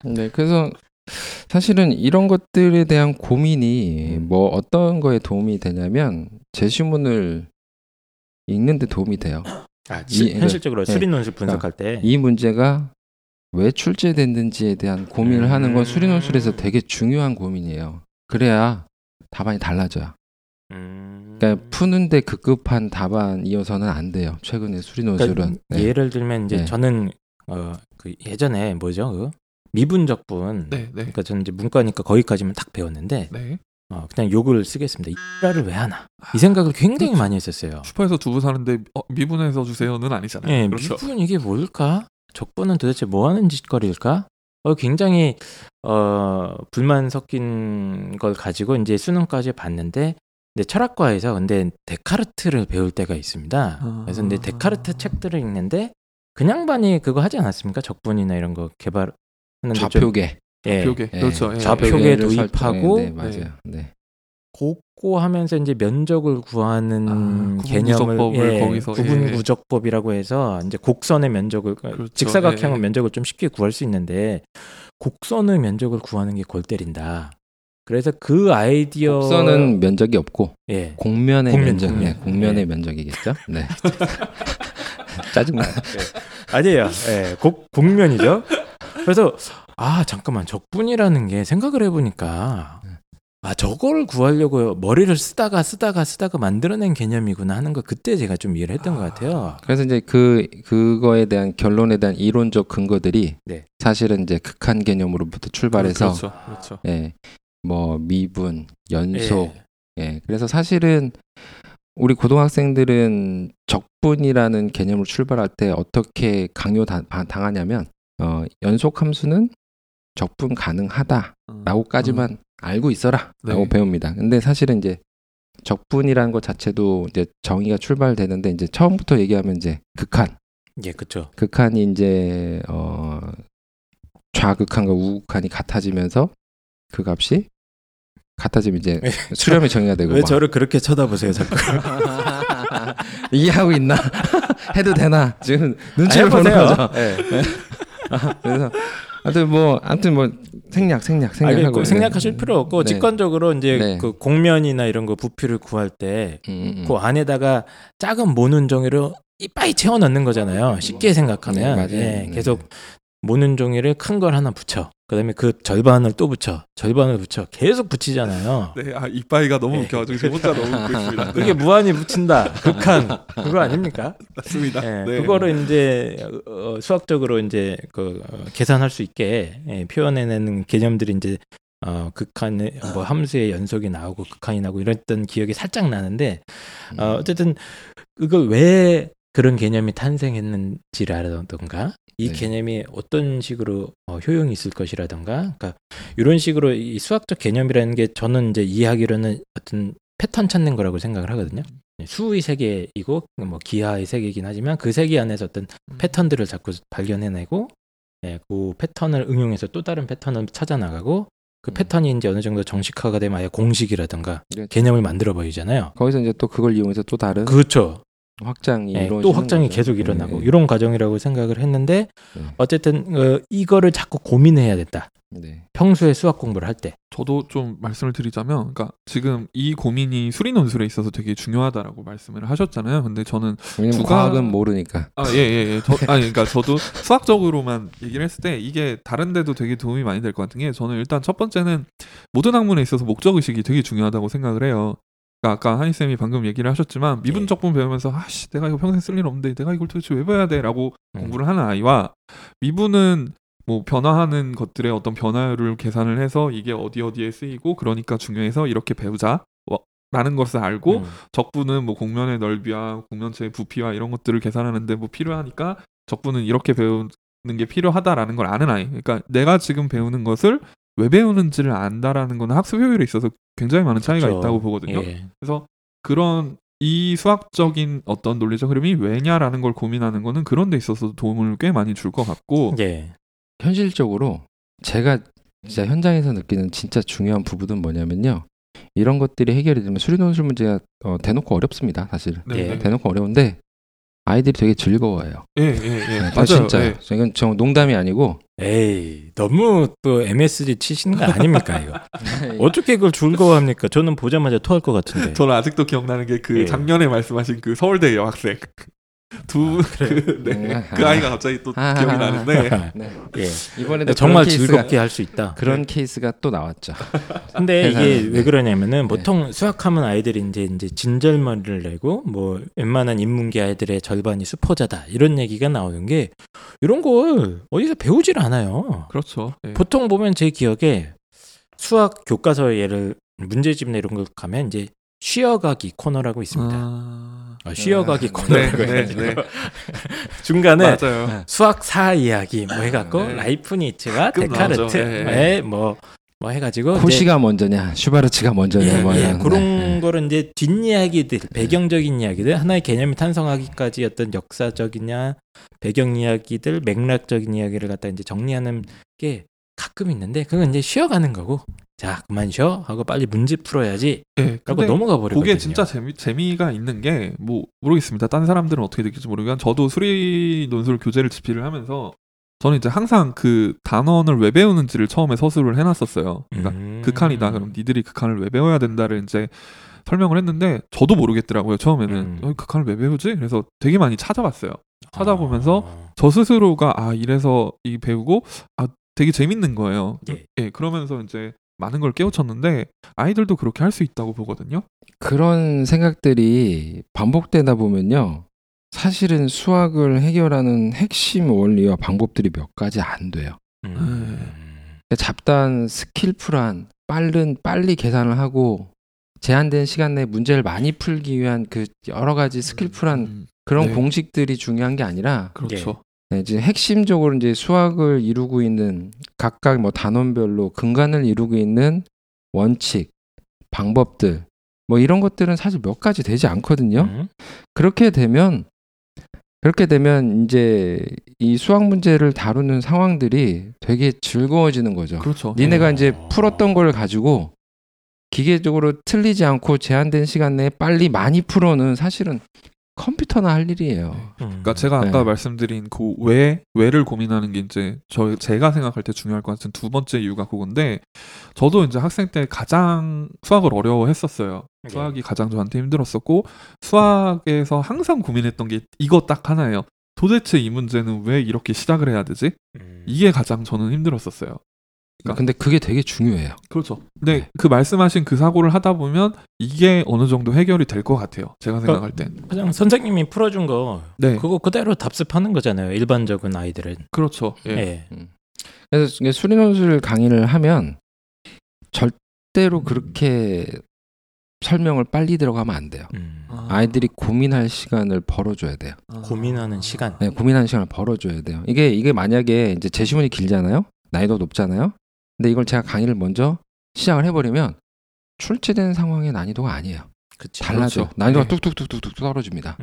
네, 그래서 사실은 이런 것들에 대한 고민이 뭐 어떤 거에 도움이 되냐면 제시문을 읽는 데 도움이 돼요. 아, 현실적으로 수리논술 분석할 때 이 문제가 왜 출제됐는지에 대한 고민을 하는 건 수리논술에서 되게 중요한 고민이에요. 그래야 답안이 달라져요. 그러니까 푸는데 급급한 답안이어서는 안 돼요. 최근에 수리논술은. 그러니까 예를 들면 이제 저는 그 예전에 뭐죠? 그 미분적분. 네, 네. 그러니까 저는 이제 문과니까 거기까지만 딱 배웠는데 네. 그냥 욕을 쓰겠습니다. 이라를 왜 하나? 이 생각을 굉장히 많이 했었어요. 슈퍼에서 두부 사는데 미분해서 주세요는 아니잖아요. 네, 그렇죠. 미분 이게 뭘까? 적분은 도대체 뭐 하는 짓거리일까? 굉장히 불만 섞인 걸 가지고 이제 수능까지 봤는데 근데 철학과에서 근데 데카르트를 배울 때가 있습니다. 그래서 근데 데카르트 책들을 읽는데 그냥 반이 그거 하지 않았습니까? 적분이나 이런 거 개발하는 좌표계. 예. 좌표계. 예. 그렇죠. 예. 좌표계 도입하고 네, 맞아요. 네. 곱고 하면서 이제 면적을 구하는 개념을 구분구적법을 거기서 구분구적법이라고 해서 이제 곡선의 면적을 그렇죠. 직사각형은 예. 면적을 좀 쉽게 구할 수 있는데 곡선의 면적을 구하는 게 골 때린다. 그래서 그 아이디어 곡선은 면적이 없고 예. 곡면의 예. 면적이겠죠? 네. 짜증나. 예. 아니에요. 예. 곡면이죠. 그래서 아, 잠깐만. 적분이라는 게 생각을 해 보니까 아, 저걸 구하려고 머리를 쓰다가 만들어낸 개념이구나 하는 거 그때 제가 좀 이해를 했던 것 같아요. 그래서 이제 그거에 대한 결론에 대한 이론적 근거들이 네. 사실은 이제 극한 개념으로부터 출발해서 그렇죠. 예. 뭐 미분, 연속. 예. 예. 그래서 사실은 우리 고등학생들은 적분이라는 개념으로 출발할 때 어떻게 강요당하냐면 연속 함수는 적분 가능하다라고까지만 알고 있어라 라고 네. 배웁니다. 근데 사실은 이제 적분이라는 것 자체도 이제 정의가 출발되는데 이제 처음부터 얘기하면 이제 극한. 예, 그렇죠. 극한이 이제 좌극한과 우극한이 같아지면서 그 값이 같아지면 이제 수렴의 정의가 되고. 왜 막. 저를 그렇게 쳐다보세요, 자꾸. 이해하고 있나? 해도 되나? 지금 눈치를 보는 거죠. 네. 그래서 아무튼 뭐 생략하고 생략하실 필요 없고 네. 직관적으로 이제 네. 그 곡면이나 이런 거 부피를 구할 때 그 안에다가 작은 모눈 종이를 이빨 채워 넣는 거잖아요. 쉽게 생각하면 네, 네, 계속 네. 모눈 종이를 큰 걸 하나 붙여. 그다음에 그 절반을 또 붙여, 절반을 붙여, 계속 붙이잖아요. 네, 아 이빠이가 너무 네. 웃겨가지고 지금 혼자 너무 웃고 있습니다. 네. 그게 무한히 붙인다, 극한 그거 아닙니까? 맞습니다. 네, 네. 그거를 이제 수학적으로 이제 그 계산할 수 있게 표현해내는 개념들이 이제 극한의 뭐 함수의 연속이 나오고 극한이 나오고 이랬던 기억이 살짝 나는데 어쨌든 그걸 왜 그런 개념이 탄생했는지라던가. 이 네. 개념이 어떤 식으로 효용이 있을 것이라든가, 그러니까 이런 식으로 이 수학적 개념이라는 게 저는 이제 이해하기로는 어떤 패턴 찾는 거라고 생각을 하거든요. 수의 세계이고 뭐 기하의 세계이긴 하지만 그 세계 안에서 어떤 패턴들을 자꾸 발견해내고, 예, 그 패턴을 응용해서 또 다른 패턴을 찾아나가고. 그 패턴이 이제 어느 정도 정식화가 되면 아예 공식이라든가 네. 개념을 만들어 버리잖아요. 거기서 이제 또 그걸 이용해서 또 다른. 그렇죠. 확장이 네, 또 확장이 거죠. 계속 일어나고 네. 이런 과정이라고 생각을 했는데 네. 어쨌든 이거를 자꾸 고민해야 된다. 네. 평소에 수학 공부를 할 때 저도 좀 말씀을 드리자면, 그러니까 지금 이 고민이 수리논술에 있어서 되게 중요하다라고 말씀을 하셨잖아요. 근데 저는 과학은 모르니까 그러니까 저도 수학적으로만 얘기를 했을 때 이게 다른데도 되게 도움이 많이 될 것 같은 게, 저는 일단 첫 번째는 모든 학문에 있어서 목적 의식이 되게 중요하다고 생각을 해요. 아까 한희쌤이 방금 얘기를 하셨지만 미분적분 배우면서 아씨 내가 이거 평생 쓸 일 없는데 내가 이걸 도대체 왜 배워야 돼? 라고 공부를 하는 아이와, 미분은 뭐 변화하는 것들의 어떤 변화율을 계산을 해서 이게 어디에 쓰이고 그러니까 중요해서 이렇게 배우자 라는 것을 알고, 적분은 뭐 곡면의 넓이와 곡면체의 부피와 이런 것들을 계산하는데 뭐 필요하니까 적분은 이렇게 배우는 게 필요하다라는 걸 아는 아이. 그러니까 내가 지금 배우는 것을 왜 배우는지를 안다라는 건 학습 효율에 있어서 굉장히 많은 차이가 그렇죠. 있다고 보거든요. 예. 그래서 그런 이 수학적인 어떤 논리적 흐름이 왜냐라는 걸 고민하는 거는 그런 데 있어서 도움을 꽤 많이 줄 것 같고 예. 현실적으로 제가 진짜 현장에서 느끼는 진짜 중요한 부분은 뭐냐면요, 이런 것들이 해결이 되면 수리논술 문제가 대놓고 어렵습니다. 사실 예. 대놓고 어려운데 아이들이 되게 즐거워해요. 맞아요. 진짜. 예. 이건 정 농담이 아니고. 에이, 너무 또 MSG 치시는 거 아닙니까 이거? 어떻게 그걸 즐거워합니까? 저는 보자마자 토할 것 같은데. 저는 아직도 기억나는 게 그 작년에 말씀하신 그 서울대 여학생. 그 아이가 갑자기 또 기억이 나는데 네. 예. 이번에도 정말 즐겁게 할 수 있다. 그런 네. 케이스가 또 나왔죠. 근데 이게 왜 그러냐면은 보통 네. 수학하면 아이들이 이제 진절머리를 내고 뭐 웬만한 인문계 아이들의 절반이 수포자다 이런 얘기가 나오는 게 이런 걸 어디서 배우질 않아요. 그렇죠. 네. 보통 보면 제 기억에 수학 교과서의 예를 문제집 내는 걸 가면 이제 쉬어가기 코너라고 있습니다. 쉬어가기 코너라고 해가지고 중간에 맞아요. 수학사 이야기 뭐 해갖고 네. 라이프니츠와 데카르트의 네. 뭐 해가지고 코시가 먼저냐 슈바르츠가 먼저냐 그런 네. 거를 이제 뒷이야기들 배경적인 이야기들 하나의 개념이 탄생하기까지 어떤 역사적이냐 배경 이야기들 맥락적인 이야기를 갖다 이제 정리하는 게 가끔 있는데 그건 이제 쉬어가는 거고. 자 그만 쉬어 하고 빨리 문제 풀어야지 네, 하고 넘어가 버리거든요. 그게 진짜 재미가 있는 게 뭐 모르겠습니다. 다른 사람들은 어떻게 느낄지 모르겠지만 저도 수리 논술 교재를 집필을 하면서 저는 이제 항상 그 단원을 왜 배우는지를 처음에 서술을 해놨었어요. 그러니까 극한이다 그럼 니들이 극한을 왜 배워야 된다를 이제 설명을 했는데 저도 모르겠더라고요. 처음에는 극한을 왜 배우지? 그래서 되게 많이 찾아봤어요. 찾아보면서 저 스스로가 이래서 이 배우고 되게 재밌는 거예요. 예 그러면서 이제 많은 걸 깨우쳤는데 아이들도 그렇게 할 수 있다고 보거든요. 그런 생각들이 반복되다 보면요. 사실은 수학을 해결하는 핵심 원리와 방법들이 몇 가지 안 돼요. 잡다한 스킬풀한 빨리 계산을 하고 제한된 시간 내에 문제를 많이 풀기 위한 그 여러 가지 스킬풀한 그런 네. 공식들이 중요한 게 아니라 그렇죠. 네, 이제 핵심적으로 이제 수학을 이루고 있는 각각 뭐 단원별로 근간을 이루고 있는 원칙, 방법들 뭐 이런 것들은 사실 몇 가지 되지 않거든요. 그렇게 되면 이제 이 수학 문제를 다루는 상황들이 되게 즐거워지는 거죠. 그렇죠. 니네가 이제 풀었던 걸 가지고 기계적으로 틀리지 않고 제한된 시간 내에 빨리 많이 풀어는 사실은 컴퓨터나 할 일이에요. 그러니까 제가 아까 말씀드린 그 왜를 고민하는 게 이제 제가 생각할 때 중요할 것 같은 두 번째 이유가 그건데 저도 이제 학생 때 가장 수학을 어려워했었어요. 수학이 가장 저한테 힘들었었고 수학에서 항상 고민했던 게 이거 딱 하나예요. 도대체 이 문제는 왜 이렇게 시작을 해야 되지? 이게 가장 저는 힘들었었어요. 그러니까 근데 그게 되게 중요해요. 그렇죠. 근데 그 말씀하신 그 사고를 하다 보면 이게 어느 정도 해결이 될 것 같아요. 제가 생각할 땐. 그냥 선생님이 풀어준 거 그거 그대로 답습하는 거잖아요. 일반적인 아이들은. 그렇죠. 예. 그래서 수리논술 강의를 하면 절대로 그렇게 설명을 빨리 들어가면 안 돼요. 아이들이 고민할 시간을 벌어줘야 돼요. 고민하는 시간. 네, 고민하는 시간을 벌어줘야 돼요. 이게 만약에 이제 제시문이 길잖아요. 난이도 높잖아요. 근데 이걸 제가 강의를 먼저 시작을 해버리면 출제된 상황의 난이도가 아니에요. 그치, 달라져. 그렇죠. 난이도가 뚝뚝뚝뚝뚝 떨어집니다.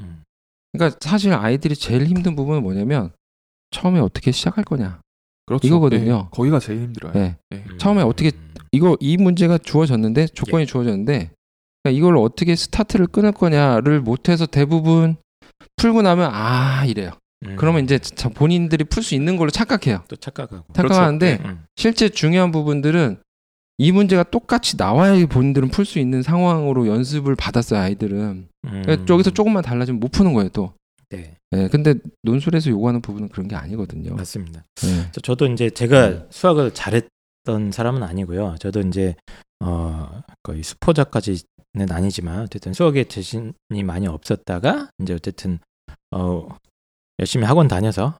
그러니까 사실 아이들이 제일 힘든 부분은 뭐냐면 처음에 어떻게 시작할 거냐. 그렇죠. 이거거든요. 예, 거기가 제일 힘들어요. 예. 예. 처음에 어떻게 이 문제가 주어졌는데 조건이 주어졌는데 그러니까 이걸 어떻게 스타트를 끊을 거냐를 못해서 대부분 풀고 나면 이래요. 그러면 이제 본인들이 풀 수 있는 걸로 착각해요. 또 착각하는데 그렇죠. 실제 중요한 부분들은 이 문제가 똑같이 나와야 본인들은 풀 수 있는 상황으로 연습을 받았어요. 아이들은. 그러니까 여기서 조금만 달라지면 못 푸는 거예요. 또. 네. 네. 근데 논술에서 요구하는 부분은 그런 게 아니거든요. 맞습니다. 네. 저도 이제 제가 수학을 잘했던 사람은 아니고요. 저도 이제 거의 수포자까지는 아니지만 어쨌든 수학에 자신이 많이 없었다가 이제 어쨌든 열심히 학원 다녀서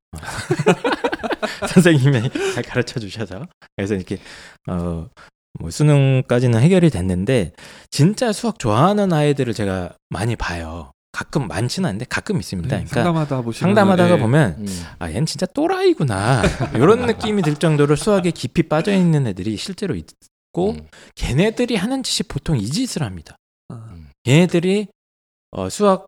선생님이 잘 가르쳐 주셔서 그래서 이렇게 뭐 수능까지는 해결이 됐는데 진짜 수학 좋아하는 아이들을 제가 많이 봐요. 가끔 많지는 않은데 가끔 있습니다. 그러니까 상담하다가 보면 얘는 진짜 또라이구나 이런 느낌이 들 정도로 수학에 깊이 빠져 있는 애들이 실제로 있고 걔네들이 하는 짓이 보통 이 짓을 합니다. 걔네들이 수학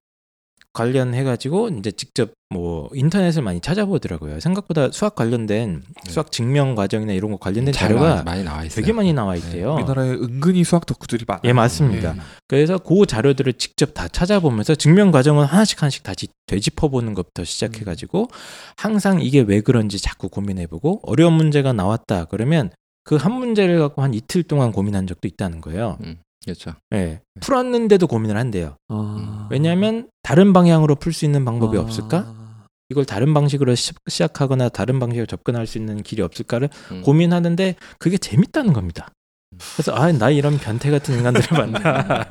관련해가지고 이제 직접 뭐 인터넷을 많이 찾아보더라고요. 생각보다 수학 관련된 수학 증명 과정이나 이런 거 관련된 자료가 많이 나와 있어요. 되게 많이 나와 있대요. 우리나라에 은근히 수학 덕후들이 많아요. 예, 맞습니다. 그래서 그 자료들을 직접 다 찾아보면서 증명 과정은 하나씩 다시 되짚어보는 것부터 시작해가지고 항상 이게 왜 그런지 자꾸 고민해보고 어려운 문제가 나왔다 그러면 그 한 문제를 갖고 한 이틀 동안 고민한 적도 있다는 거예요. 그렇죠. 네. 풀었는데도 고민을 한대요. 아... 왜냐하면 다른 방향으로 풀 수 있는 방법이 없을까? 이걸 다른 방식으로 시작하거나 다른 방식으로 접근할 수 있는 길이 없을까를 고민하는데 그게 재밌다는 겁니다. 그래서 아, 나 이런 변태 같은 인간들을 만나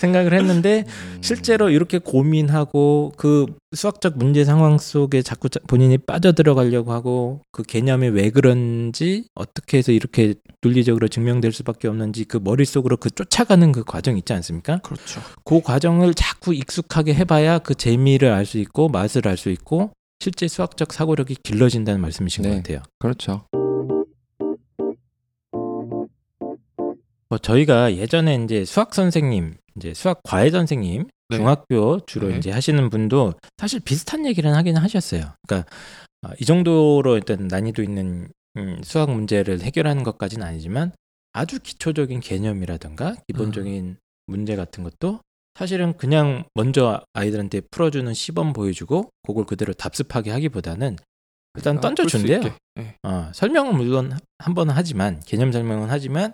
생각을 했는데 실제로 이렇게 고민하고 그 수학적 문제 상황 속에 자꾸 본인이 빠져들어가려고 하고 그 개념이 왜 그런지 어떻게 해서 이렇게 논리적으로 증명될 수밖에 없는지 그 머릿속으로 그 쫓아가는 그 과정 있지 않습니까? 그렇죠. 그 과정을 자꾸 익숙하게 해봐야 그 재미를 알 수 있고 맛을 알 수 있고 실제 수학적 사고력이 길러진다는 말씀이신 네, 것 같아요. 그렇죠. 저희가 예전에 이제 수학 선생님, 이제 수학 과외 선생님, 네, 중학교 주로 네, 이제 하시는 분도 사실 비슷한 얘기를 하긴 하셨어요. 그러니까 이 정도로 일단 난이도 있는 수학 문제를 해결하는 것까지는 아니지만 아주 기초적인 개념이라든가 기본적인 문제 같은 것도 사실은 그냥 먼저 아이들한테 풀어주는 시범 보여주고 그걸 그대로 답습하게 하기보다는 일단 던져준대요. 네. 설명은 물론 한번 하지만 개념 설명은 하지만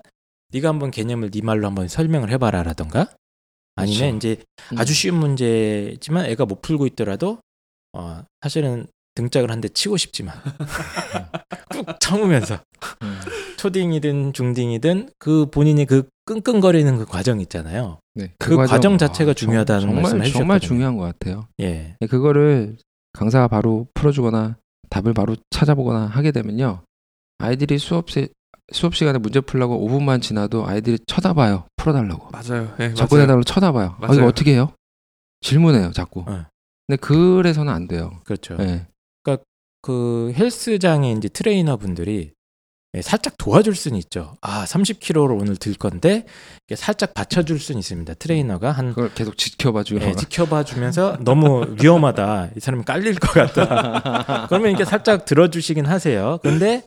네가 한번 개념을 네 말로 한번 설명을 해봐라 라던가 아니면 그렇죠. 이제 아주 쉬운 문제지만 애가 못 풀고 있더라도 사실은 등짝을 한 대 치고 싶지만 꾹 참으면서 초딩이든 중딩이든 그 본인이 그 끙끙거리는 그 과정 있잖아요. 네, 그 과정 자체가 중요하다는 말씀을 해주셨거든요. 정말 중요한 것 같아요. 예, 그거를 강사가 바로 풀어주거나 답을 바로 찾아보거나 하게 되면요. 아이들이 수업 시간에 문제 풀려고 5분만 지나도 아이들이 쳐다봐요. 풀어달라고. 맞아요. 네, 접근해달라고 쳐다봐요. 맞아요. 이거 어떻게 해요? 질문해요, 자꾸. 네. 근데 그래서는 안 돼요. 그렇죠. 네. 그러니까 그 헬스장에 이제 트레이너분들이 살짝 도와줄 수는 있죠. 아, 30kg를 오늘 들 건데 살짝 받쳐줄 수는 있습니다. 트레이너가 한 그걸 계속 지켜봐주면서 네, 지켜봐주면서 너무 위험하다. 이 사람이 깔릴 것 같다. 그러면 이렇게 살짝 들어주시긴 하세요. 근데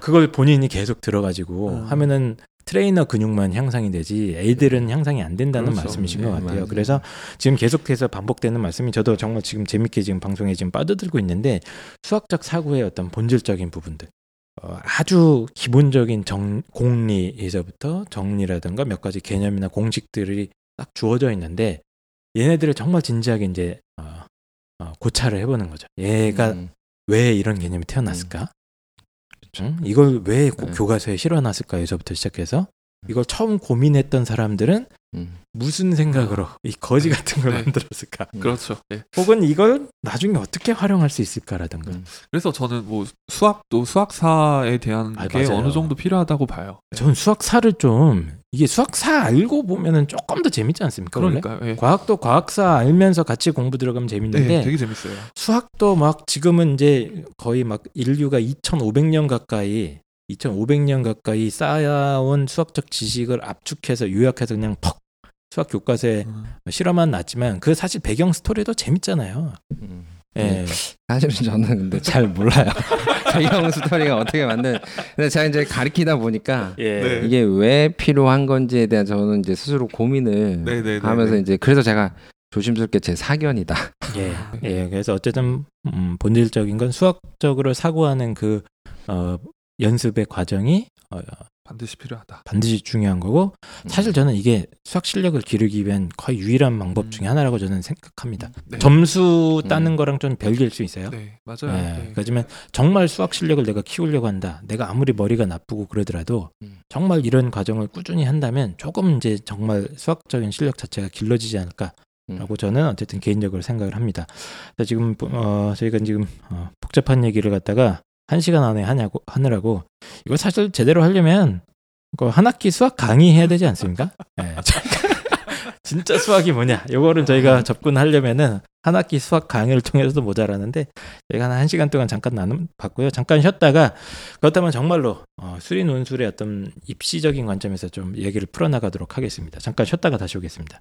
그걸 본인이 계속 들어가지고 하면은 트레이너 근육만 향상이 되지 애들은 향상이 안 된다는 말씀이신 네, 것 같아요. 맞아요. 그래서 지금 계속해서 반복되는 말씀이 저도 정말 지금 재밌게 지금 방송에 지금 빠져들고 있는데 수학적 사고의 어떤 본질적인 부분들 아주 기본적인 공리에서부터 정리라든가 몇 가지 개념이나 공식들이 딱 주어져 있는데 얘네들을 정말 진지하게 이제 고찰을 해보는 거죠. 얘가 왜 이런 개념이 태어났을까? 이걸 왜 꼭 교과서에 실어놨을까에서부터 시작해서 이걸 처음 고민했던 사람들은 무슨 생각으로 이 거지 같은 걸 만들었을까? 그렇죠. 네. 혹은 이걸 나중에 어떻게 활용할 수 있을까라든가. 그래서 저는 뭐 수학도 수학사에 대한 게 맞아요. 어느 정도 필요하다고 봐요. 저는 수학사를 좀 이게 수학사 알고 보면은 조금 더 재밌지 않습니까? 그러니까 예. 과학도 과학사 알면서 같이 공부 들어가면 재밌는데 네, 되게 재밌어요. 수학도 막 지금은 이제 거의 막 인류가 2,500년 가까이 쌓아온 수학적 지식을 압축해서 요약해서 그냥 퍽 수학 교과서에 실험만 났지만 그 사실 배경 스토리도 재밌잖아요. 예. 사실은 저는 근데 잘 몰라요. 배경 스토리가 어떻게 만든? 근데 제가 이제 가르치다 보니까 예. 이게 왜 필요한 건지에 대한 저는 이제 스스로 고민을 네네네네. 하면서 이제 그래서 제가 조심스럽게 제 사견이다. 예. 예. 그래서 어쨌든 본질적인 건 수학적으로 사고하는 그 연습의 과정이 반드시 필요하다. 반드시 중요한 거고 사실 저는 이게 수학 실력을 기르기 위한 거의 유일한 방법 중에 하나라고 저는 생각합니다. 네. 점수 따는 거랑 좀 별개일 수 있어요. 네, 맞아요. 네. 네. 하지만 정말 수학 실력을 내가 키우려고 한다. 내가 아무리 머리가 나쁘고 그러더라도 정말 이런 과정을 꾸준히 한다면 조금 이제 정말 수학적인 실력 자체가 길러지지 않을까. 라고 저는 어쨌든 개인적으로 생각을 합니다. 지금 저희가 지금 복잡한 얘기를 갖다가 1시간 안에 하느라고 이거 사실 제대로 하려면 한 학기 수학 강의 해야 되지 않습니까? 네. 진짜 수학이 뭐냐 이거를 저희가 접근하려면은 한 학기 수학 강의를 통해서도 모자라는데 저희가 한 1시간 동안 잠깐 나눠봤고요. 잠깐 쉬었다가 그렇다면 정말로 수리논술의 어떤 입시적인 관점에서 좀 얘기를 풀어나가도록 하겠습니다. 잠깐 쉬었다가 다시 오겠습니다.